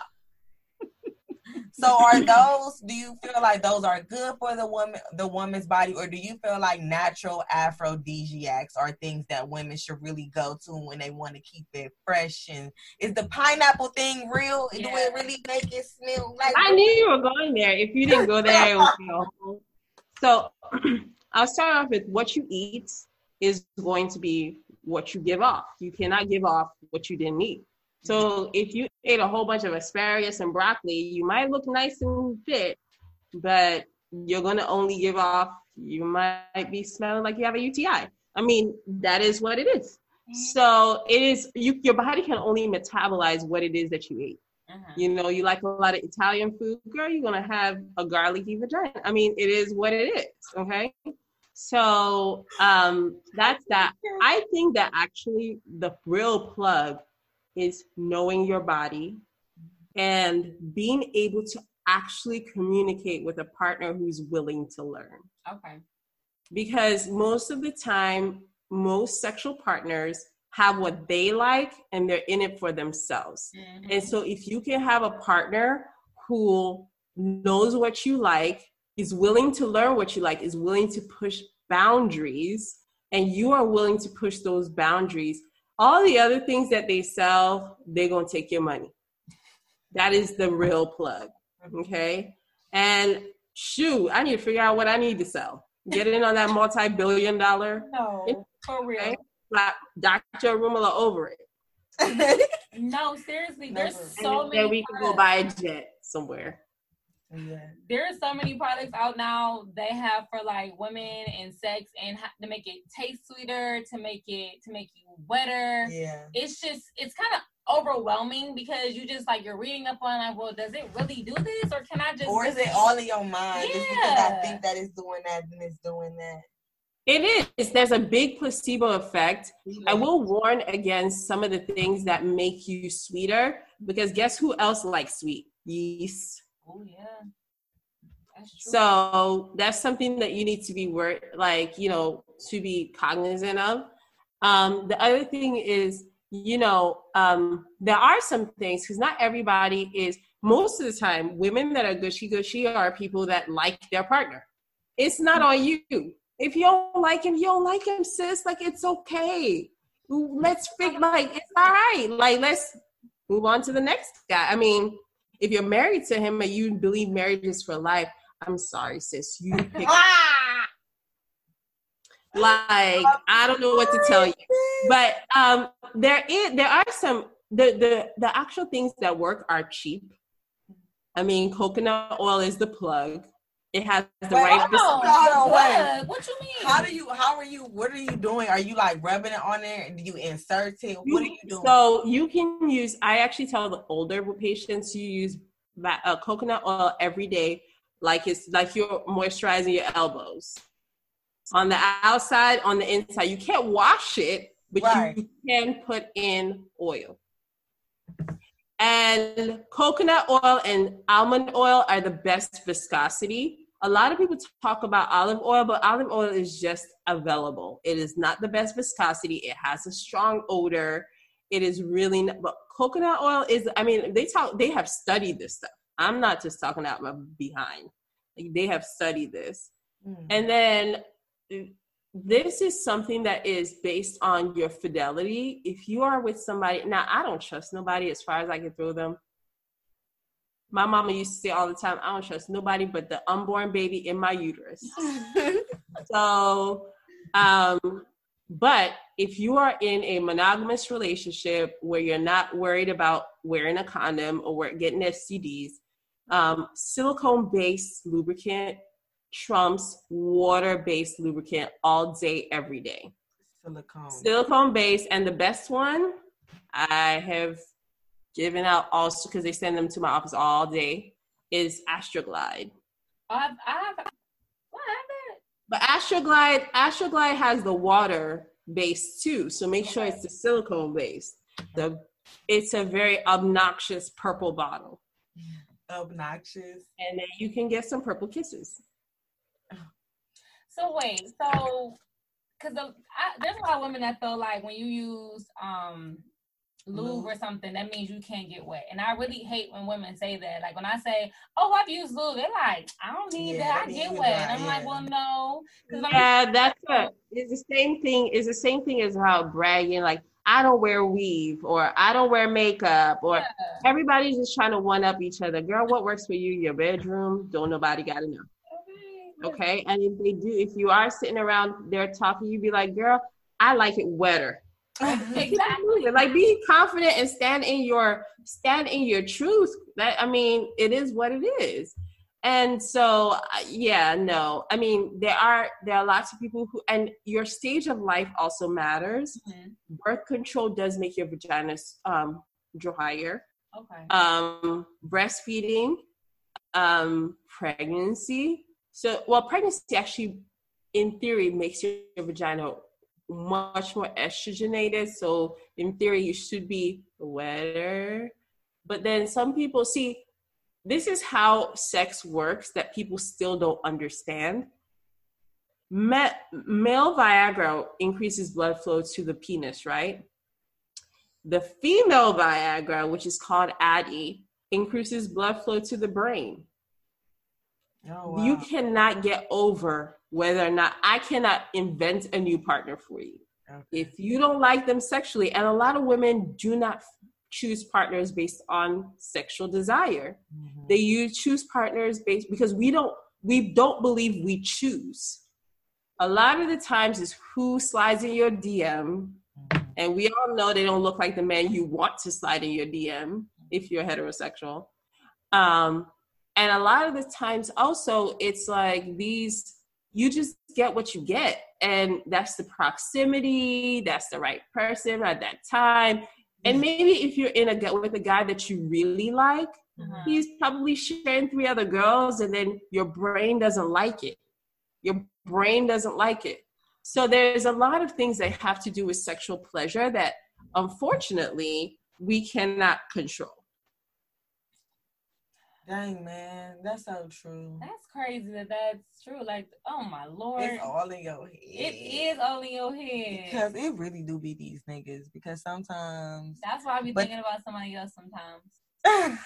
So are those, do you feel like those are good for the woman, the woman's body, or do you feel like natural aphrodisiacs are things that women should really go to when they want to keep it fresh? And is the pineapple thing real? Yeah. Do it really make it smell like... I knew you were going there. If you didn't go there, it would be awful. So I'll start off with what you eat is going to be what you give off. You cannot give off what you didn't eat. So if you ate a whole bunch of asparagus and broccoli, you might look nice and fit, but you're going to only give off, you might be smelling like you have a U T I. I mean, that is what it is. So it is, you, your body can only metabolize what it is that you ate. Uh-huh. You know, you like a lot of Italian food, girl, you're going to have a garlicky vagina. I mean, it is what it is. Okay. So um, that's that. I think that actually the real plug is knowing your body and being able to actually communicate with a partner who's willing to learn. Okay. Because most of the time, most sexual partners have what they like and they're in it for themselves. Mm-hmm. And so if you can have a partner who knows what you like, is willing to learn what you like, is willing to push boundaries, and you are willing to push those boundaries, all the other things that they sell, they're going to take your money. That is the real plug, okay? And shoot, I need to figure out what I need to sell. Get in on that multi-billion dollar. No, for real. Okay? Like Doctor Arumala over it. No, seriously, there's so many. Then we can go buy a jet somewhere. Yeah. There are so many products out now they have for like women and sex, and to make it taste sweeter, to make it to make you wetter. Yeah, it's just it's kind of overwhelming because you just like you're reading up on like, well, does it really do this, or can I just? Or is it all in your mind? Yeah. Just because I think that it's doing that, and it's doing that. It is. There's a big placebo effect. Mm-hmm. I will warn against some of the things that make you sweeter, because guess who else likes sweet? Yeast. Oh yeah. That's true. So that's something that you need to be worried, like you know, to be cognizant of. Um, the other thing is, you know, um, there are some things, because not everybody is, most of the time, women that are gushy-gushy are people that like their partner. It's not on you. If you don't like him, you don't like him, sis. Like, it's okay. Let's figure, like, it's all right. Like, let's move on to the next guy. I mean, if you're married to him and you believe marriage is for life, I'm sorry, sis. You pick Like, I don't know what to tell you, but um, there is there are some the, the the actual things that work are cheap. I mean, coconut oil is the plug. It has the wait, right. Hold on, hold on, wait. What you mean? How do you? How are you? What are you doing? Are you like rubbing it on there? Do you insert it? What are you doing? So you can use. I actually tell the older patients you use uh, coconut oil every day, like it's like you're moisturizing your elbows. On the outside, on the inside. You can't wash it, but right. you can put in oil. And coconut oil and almond oil are the best viscosity. A lot of people talk about olive oil, but olive oil is just available. It is not the best viscosity. It has a strong odor. It is really not, but coconut oil is, I mean, they talk, they have studied this stuff. I'm not just talking out my behind. Like, they have studied this. Mm. And then this is something that is based on your fidelity. If you are with somebody, now I don't trust nobody as far as I can throw them. My mama used to say all the time, I don't trust nobody but the unborn baby in my uterus. so, um, but if you are in a monogamous relationship where you're not worried about wearing a condom or getting S T Ds, um, silicone-based lubricant trumps water-based lubricant all day, every day. Silicone. Silicone-based, and the best one, I have given out also, because they send them to my office all day, is Astroglide. I have, I have, what happened? But Astroglide, Astroglide has the water-based too, so make sure it's the silicone-based. The, it's a very obnoxious purple bottle. Obnoxious. And then you can get some purple kisses. So wait, so, because the, there's a lot of women that feel like when you use um, lube or something, that means you can't get wet. And I really hate when women say that. Like, when I say, oh, I've used lube, they're like, I don't need yeah, that, I get wet. That, and I'm yeah. like, well, no. Yeah, I'm- that's a, it's the same thing. It's the same thing as how bragging, like, I don't wear weave, or I don't wear makeup, or yeah. everybody's just trying to one-up each other. Girl, what works for you? Your bedroom, don't nobody gotta know. Okay, and if they do, if you are sitting around there talking, you be like, girl, I like it wetter. Exactly. Like, be confident and stand in your stand in your truth. That I mean, it is what it is. And so, yeah, no, I mean, there are there are lots of people who, and your stage of life also matters. Mm-hmm. Birth control does make your vagina um, drier. Okay. Um, breastfeeding, um, pregnancy. So, well, pregnancy actually, in theory, makes your vagina much more estrogenated. So, in theory, you should be wetter. But then some people, see, this is how sex works that people still don't understand. Ma- male Viagra increases blood flow to the penis, right? The female Viagra, which is called Addy, increases blood flow to the brain. Oh, wow. You cannot get over whether or not, I cannot invent a new partner for you. Okay. If you don't like them sexually, and a lot of women do not f- choose partners based on sexual desire. Mm-hmm. They use, choose partners based, because we don't, we don't believe we choose. A lot of the times is who slides in your D M, mm-hmm. and we all know they don't look like the man you want to slide in your D M if you're heterosexual. Um, And a lot of the times also, it's like these, you just get what you get. And that's the proximity, that's the right person at that time. And maybe if you're in a with a guy that you really like, uh-huh. he's probably sharing three other girls, and then your brain doesn't like it. Your brain doesn't like it. So there's a lot of things that have to do with sexual pleasure that, unfortunately, we cannot control. Dang, man, that's so true. That's crazy that that's true. Like, oh my Lord. It's all in your head. It is all in your head. Because it really do be these niggas. Because sometimes. That's why I be but, thinking about somebody else sometimes.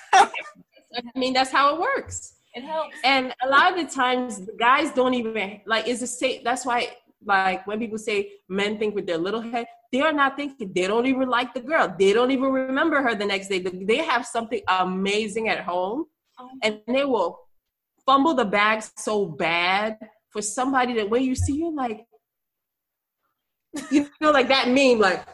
I mean, that's how it works. It helps. And a lot of the times, the guys don't even, like, it's a state. That's why, like, when people say men think with their little head, they are not thinking. They don't even like the girl. They don't even remember her the next day. They have something amazing at home. And they will fumble the bag so bad for somebody that when you see, you're like, you know, like that meme, like,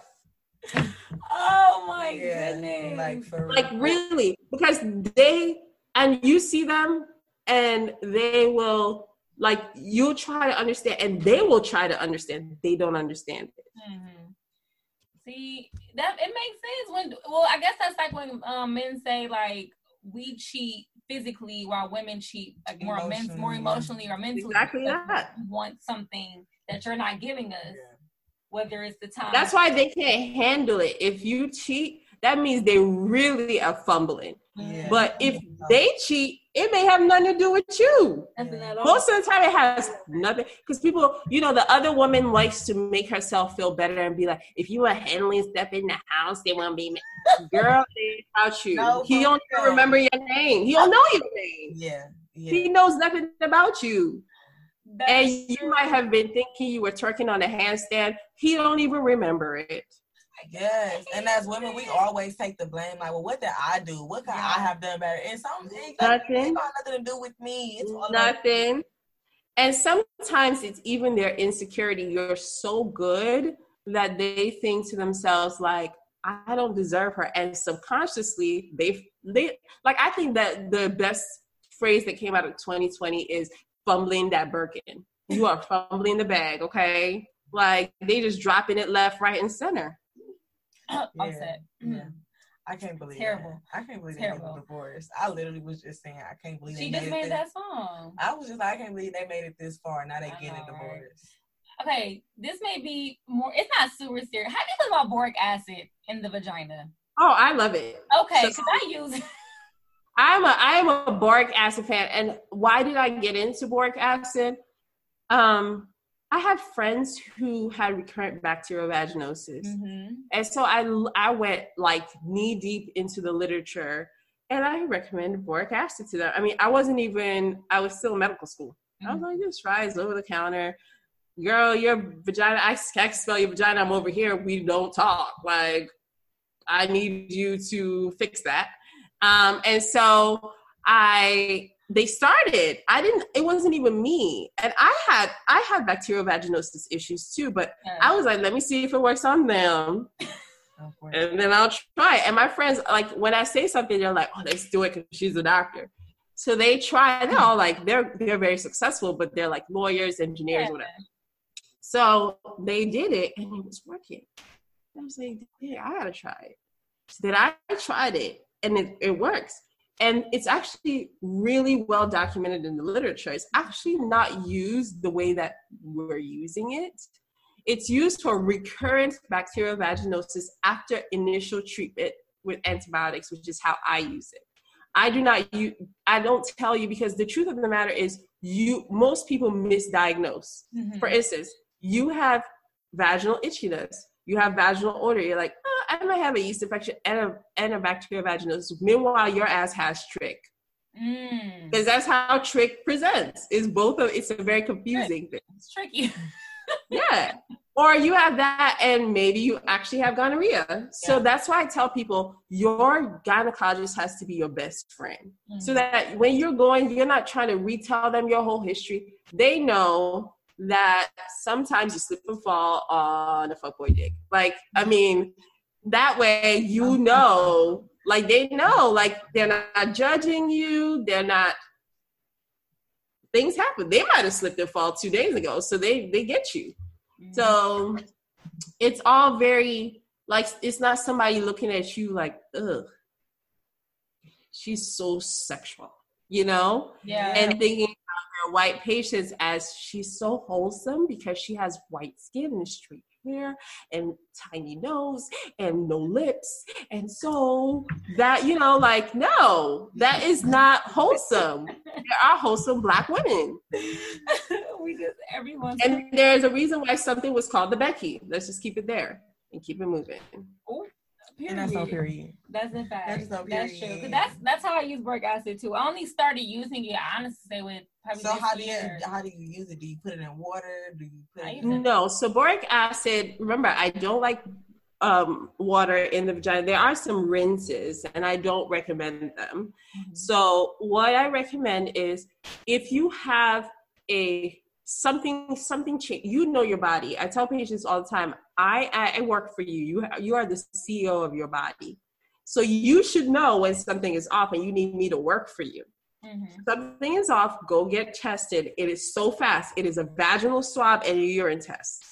oh my yeah, goodness. Like, for like really, because they, and you see them and they will, like, you'll try to understand and they will try to understand. They don't understand it. Mm-hmm. See, that, it makes sense when, well, I guess that's like when um, men say like, we cheat physically while women cheat like more emotionally, men, more emotionally or mentally. Exactly that. You want something that you're not giving us, yeah. whether it's the time. That's why they can't handle it. If you cheat, that means they really are fumbling. Yeah. But if they cheat, it may have nothing to do with you. Yeah. Most of the time it has nothing. Because people, you know, the other woman likes to make herself feel better and be like, if you are handling stuff in the house, they won't be mad. Girl, they about you. No, he don't even remember your name. He don't know your name. Yeah. yeah. He knows nothing about you. That's and you true. Might have been thinking you were twerking on a handstand. He don't even remember it. Yes, and as women, we always take the blame. Like, well, what did I do? What could yeah. I have done better? And some things like, nothing got nothing to do with me. It's all nothing. Like- and sometimes it's even their insecurity. You're so good that they think to themselves, like, I don't deserve her. And subconsciously, they they like. I think that the best phrase that came out of twenty twenty is fumbling that Birkin. You are fumbling the bag, okay? Like they just dropping it left, right, and center. Yeah, upset. Yeah. I can't believe terrible. That. I can't believe they made the divorce. I literally was just saying, I can't believe she they just made, made this. That song. I was just, like, I can't believe they made it this far. Now they getting a divorce. Right? Okay, this may be more. It's not super serious. How do you feel about boric acid in the vagina? Oh, I love it. Okay, because so, I use. It. I'm a I'm a boric acid fan, and why did I get into boric acid? Um. I have friends who had recurrent bacterial vaginosis. Mm-hmm. And so I, I went like knee deep into the literature and I recommended boric acid to them. I mean, I wasn't even, I was still in medical school. Mm-hmm. I was like, just try it's over the counter. Girl, your vagina, I, I can smell your vagina. I'm over here. We don't talk. Like, I need you to fix that. Um, and so I... They started, I didn't, it wasn't even me. And I had, I had bacterial vaginosis issues too, but yeah. I was like, let me see if it works on them. And then I'll try it. And my friends, like when I say something, they're like, oh, let's do it because she's a doctor. So they try, they're all like, they're, they're very successful, but they're like lawyers, engineers, yeah. whatever. So they did it and it was working. I was like, yeah, I gotta try it. So then I tried it and it, it works. And it's actually really well documented in the literature. It's actually not used the way that we're using it. It's used for recurrent bacterial vaginosis after initial treatment with antibiotics, which is how I use it. I do not use, I don't tell you because the truth of the matter is you, most people misdiagnose. Mm-hmm. For instance, you have vaginal itchiness. You have vaginal odor. You're like, oh, I might have a yeast infection and a, and a bacterial vaginosis. Meanwhile, your ass has trick. Because mm. that's how trick presents. It's both of, it's a very confusing thing. It's tricky. yeah. Or you have that and maybe you actually have gonorrhea. Yeah. So that's why I tell people your gynecologist has to be your best friend. Mm. So that when you're going, you're not trying to retell them your whole history. They know that sometimes you slip and fall on a fuckboy dick. Like, I mean, that way you know, like they know, like they're not judging you. They're not, things happen. They might have slipped and fall two days ago. So they, they get you. So it's all very, Like, it's not somebody looking at you like, ugh, she's so sexual, you know? Yeah. And thinking about their white patients as she's so wholesome because she has white skin and straight hair and tiny nose and no lips. And so that, you know, like, no, that is not wholesome. There are wholesome Black women. We just, everyone. And there's a reason why something was called the Becky. Let's just keep it there and keep it moving. Ooh, and that's no period. That's in fact. That's no period. That's true. But that's that's how I use boric acid too. I only started using it, I honestly say, when probably. So how do you how do you use it? Do you put it in water? Do you put it in- No. So boric acid. Remember, I don't like um, water in the vagina. There are some rinses, and I don't recommend them. Mm-hmm. So what I recommend is if you have a something something change, you know your body. I tell patients all the time, I, I I work for you. You you are the C E O of your body, so you should know when something is off, and you need me to work for you. Mm-hmm. Something is off. Go get tested. It is so fast. It is a vaginal swab and a urine test.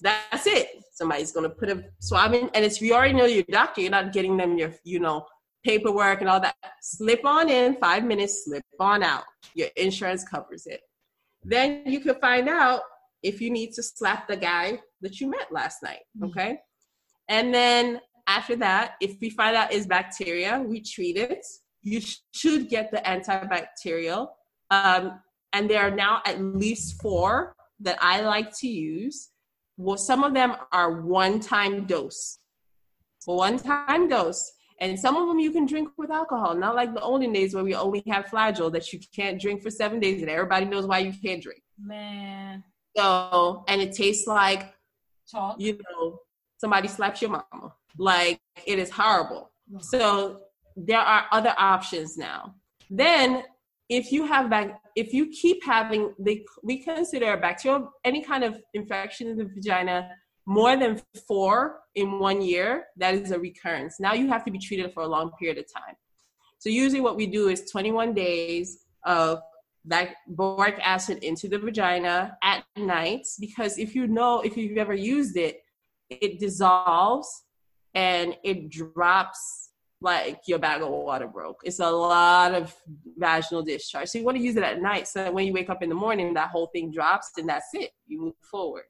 That's it. Somebody's going to put a swab in, and it's, you already know your doctor. You're not getting them your you know paperwork and all that. Slip on in five minutes. Slip on out. Your insurance covers it. Then you can find out if you need to slap the guy that you met last night, okay? And then after that, if we find out it's bacteria, we treat it. You sh- should get the antibacterial. Um, and there are now at least four that I like to use. Well, some of them are one-time dose. So one-time dose. And some of them you can drink with alcohol, not like the olden days where we only had Flagyl that you can't drink for seven days and everybody knows why you can't drink. Man. So, and it tastes like, Talk. you know, somebody slaps your mama. Like, it is horrible. Yeah. So there are other options now. Then if you have, back, if you keep having, the, we consider bacterial, any kind of infection in the vagina, more than four in one year, that is a recurrence. Now you have to be treated for a long period of time. So usually what we do is twenty-one days of that boric acid into the vagina at night, because if you know, if you've ever used it, it dissolves and it drops like your bag of water broke. It's a lot of vaginal discharge. So you want to use it at night so that when you wake up in the morning, that whole thing drops and that's it. You move forward.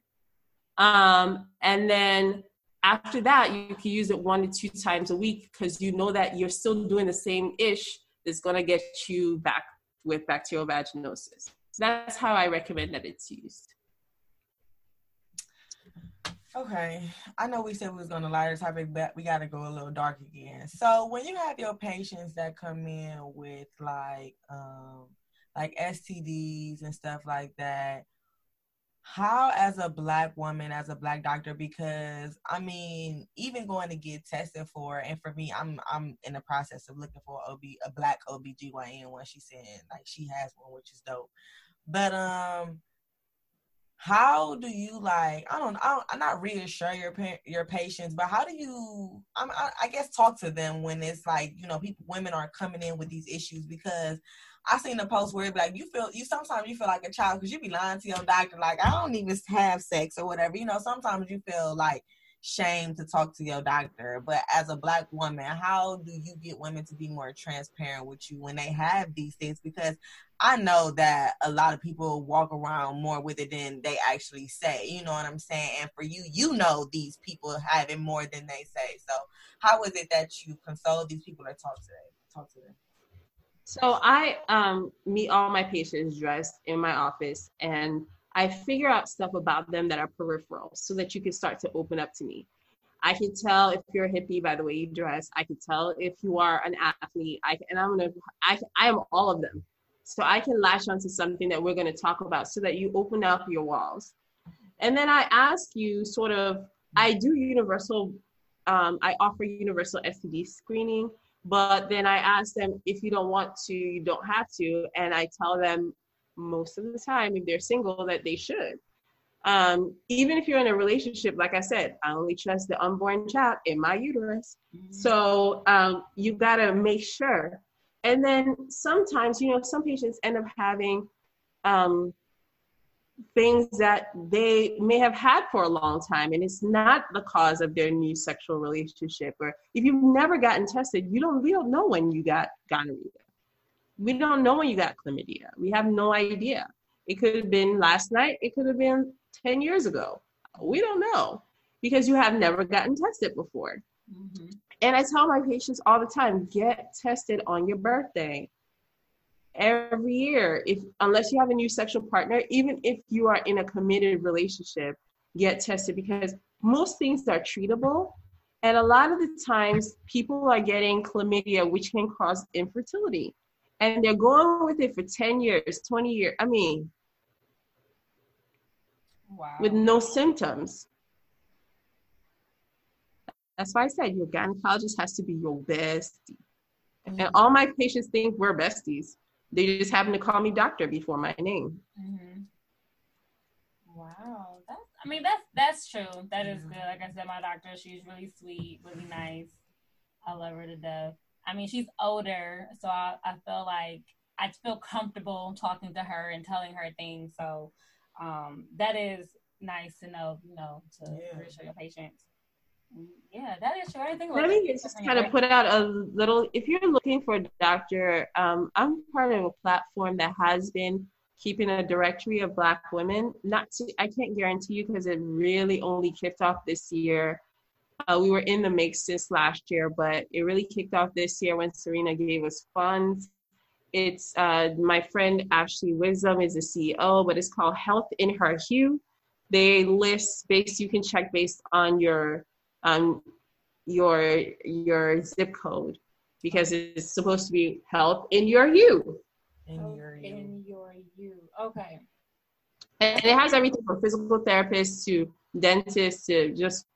Um, and then after that, you can use it one to two times a week because you know that you're still doing the same ish that's going to get you back with bacterial vaginosis. So that's how I recommend that it's used. Okay. I know we said we was going to lighter topic, but we got to go a little dark again. So when you have your patients that come in with like, um, like S T Ds and stuff like that, how, as a Black woman, as a Black doctor, because I mean, even going to get tested for, and for me, I'm I'm in the process of looking for a, O B, a Black O B G Y N one. She's saying like she has one, which is dope. But um, how do you like? I don't. I I'm not reassure your your patients, but how do you? I'm, I I guess talk to them when it's like, you know, people, women are coming in with these issues, because I seen a post where it'd be like, you feel, you sometimes you feel like a child because you be lying to your doctor, like, I don't even have sex or whatever. You know, sometimes you feel like shame to talk to your doctor. But as a Black woman, how do you get women to be more transparent with you when they have these things? Because I know that a lot of people walk around more with it than they actually say. You know what I'm saying? And for you, you know these people have it more than they say. So how is it that you console these people or talk to them? Talk to them? So I um, meet all my patients dressed in my office, and I figure out stuff about them that are peripheral so that you can start to open up to me. I can tell if you're a hippie by the way you dress. I can tell if you are an athlete. I can, and I'm gonna, I, I am all of them. So I can lash onto something that we're gonna talk about so that you open up your walls. And then I ask you sort of, I do universal, um, I offer universal S T D screening. But then I ask them, if you don't want to, you don't have to. And I tell them most of the time, if they're single, that they should. Um, even if you're in a relationship, like I said, I only trust the unborn child in my uterus. Mm-hmm. So um, you gotta make sure. And then sometimes, you know, some patients end up having um, things that they may have had for a long time, and it's not the cause of their new sexual relationship. Or if you've never gotten tested, you don't, we don't know when you got gonorrhea. We don't know when you got chlamydia. We have no idea. It could have been last night. It could have been ten years ago. We don't know because you have never gotten tested before. Mm-hmm. And I tell my patients all the time, get tested on your birthday. Every year, if unless you have a new sexual partner, even if you are in a committed relationship, get tested because most things are treatable. And a lot of the times people are getting chlamydia, which can cause infertility. And they're going with it for ten years, twenty years. I mean, wow. With no symptoms. That's why I said your gynecologist has to be your bestie. Mm-hmm. And all my patients think we're besties. They just happen to call me doctor before my name. Mm-hmm. Wow. That's, I mean, that's that's true. That is good. Like I said, my doctor, she's really sweet, really nice. I love her to death. I mean, she's older, so I, I feel like I feel comfortable talking to her and telling her things. So um, that is nice to know, you know, to yeah. reassure your patients. Yeah, that is true. I think Let me just kind of put out a little, if you're looking for a doctor, um, I'm part of a platform that has been keeping a directory of Black women. Not to, I can't guarantee you because it really only kicked off this year. Uh, we were in the mix since last year, but it really kicked off this year when Serena gave us funds. It's uh, my friend Ashley Wisdom is the C E O, but it's called Health in Her Hue. They list based, you can check based on your Um, your your zip code because it's supposed to be health in your hue. In your hue. In your hue. Okay. And it has everything from physical therapists to dentists to just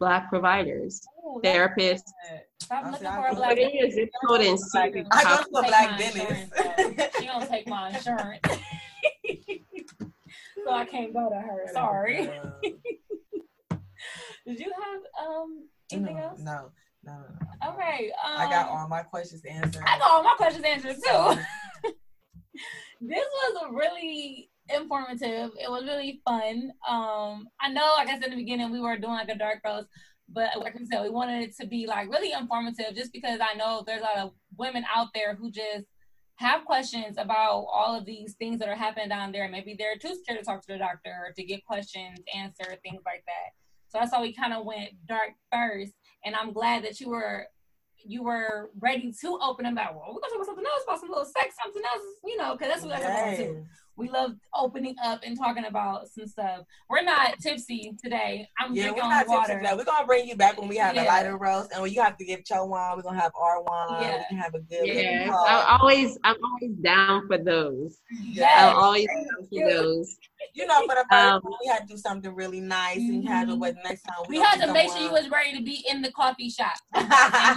Black providers, oh, therapists. Stop looking for a Black. Put in your zip code and see. I go to a Black dentist. She don't take my insurance, so I can't go to her. Sorry. Did you have um anything no, else? No, no, no, no. Okay. Um, I got all my questions answered. I got all my questions answered too. This was really informative. It was really fun. Um, I know, like I said in the beginning, we were doing like a dark roast, but like I said, we wanted it to be like really informative just because I know there's a lot of women out there who just have questions about all of these things that are happening down there. Maybe they're too scared to talk to the doctor or to get questions answered, things like that. So that's why we kind of went dark first, and I'm glad that you were you were ready to open about. Well, we're gonna talk about something else, about some little sex, something else, you know, because that's what yes. I love to do. We love opening up and talking about some stuff. We're not tipsy today. I'm yeah, drinking we're not water. Tipsy today. We're gonna bring you back when we have yeah. a lighter roast, and when you have to give your wine, we're gonna have our wine. Yeah. We can have a good. Yeah, I always I'm always down for those. Yes. I'm always down for those. You know, for the first um, time, we had to do something really nice, mm-hmm. and had to. But next time, we, we had to make sure you was ready to be in the coffee shop. And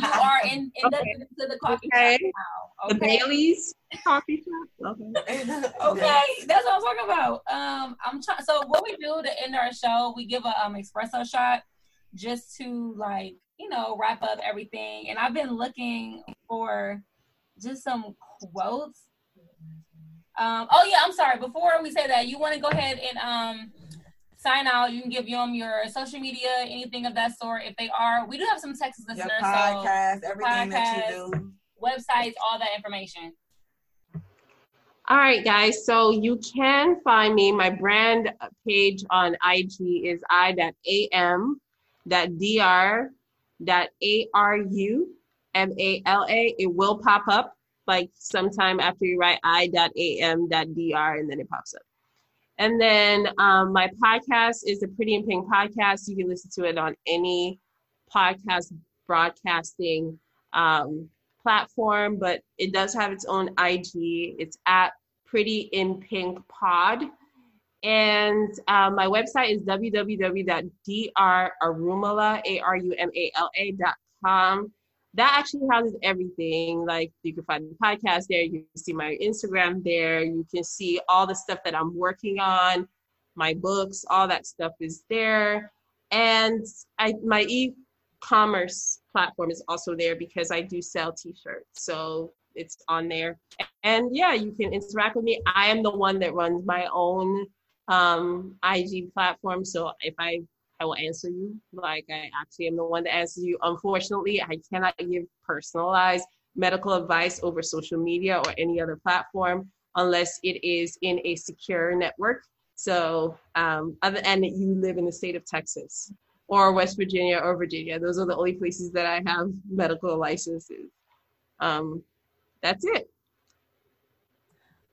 you are in, in okay. the, to the coffee okay. shop now. Okay. The Bailey's coffee shop. Okay, okay, that's what I'm talking about. Um, I'm trying. So what we do to end our show, we give a um espresso shot just to like you know wrap up everything. And I've been looking for just some quotes. Um, oh, yeah, I'm sorry. Before we say that, you want to go ahead and um, sign out. You can give them your social media, anything of that sort. If they are, we do have some Texas listeners. Your podcast, so everything podcast, that you do. Websites, all that information. All right, guys. So you can find me. My brand page on I G is i dot am dot d r dot a r u m a l a. It will pop up. Like sometime after you write i dot am dot d r and then it pops up. And then um, my podcast is the Pretty in Pink podcast. You can listen to it on any podcast broadcasting um, platform, but it does have its own I G. It's at Pretty in Pink Pod. And uh, my website is w w w dot d r arumala dot com. That actually houses everything. Like you can find the podcast there. You can see my Instagram there. You can see all the stuff that I'm working on. My books, all that stuff is there. And I, my e-commerce platform is also there because I do sell t-shirts. So it's on there. And yeah, you can interact with me. I am the one that runs my own um, I G platform. So if I, I will answer you, like I actually am the one that answers you. Unfortunately, I cannot give personalized medical advice over social media or any other platform unless it is in a secure network. So, um, other, and you live in the state of Texas or West Virginia or Virginia. Those are the only places that I have medical licenses. Um, that's it.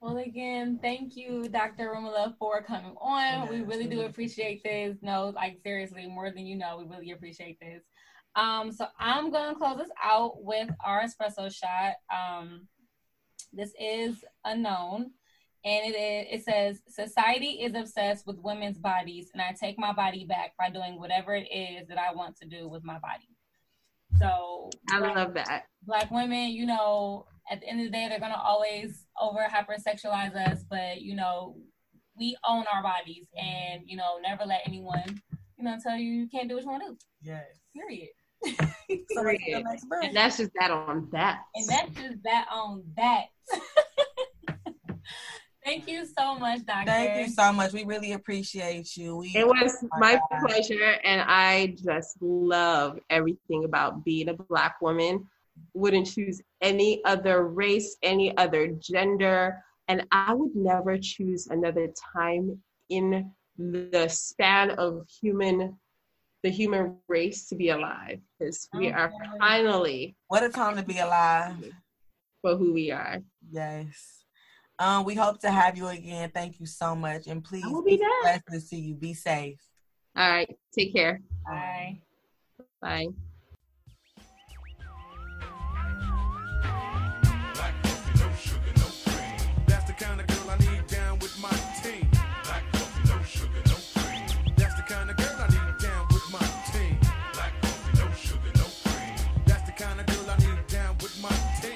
Well, again, thank you, Doctor Arumala, for coming on. We really do appreciate this. No, like seriously, more than you know, we really appreciate this. Um, so I'm going to close this out with our espresso shot. Um, this is a known. And it, is, it says, society is obsessed with women's bodies, and I take my body back by doing whatever it is that I want to do with my body. So I black, love that. Black women, you know, at the end of the day, they're going to always over hypersexualize us, but, you know, we own our bodies and, you know, never let anyone, you know, tell you you can't do what you want to do. Yes. Period. So that's, the next verse. And that's just that on that. And that's just that on that. Thank you so much, Doctor. Thank you so much. We really appreciate you. We it was my pleasure, and I just love everything about being a Black woman. Wouldn't choose any other race, any other gender, and I would never choose another time in the span of human, the human race to be alive, because we are finally... What a time to be alive. For who we are. Yes. Um, we hope to have you again. Thank you so much. And please, be blessed to see you. Be safe. All right. Take care. Bye. Bye. That's the kind of girl I need down with my team. Black coffee, no sugar, no cream. That's the kind of girl I need down with my team. Black coffee, no sugar, no cream. That's the kind of girl I need down with my team.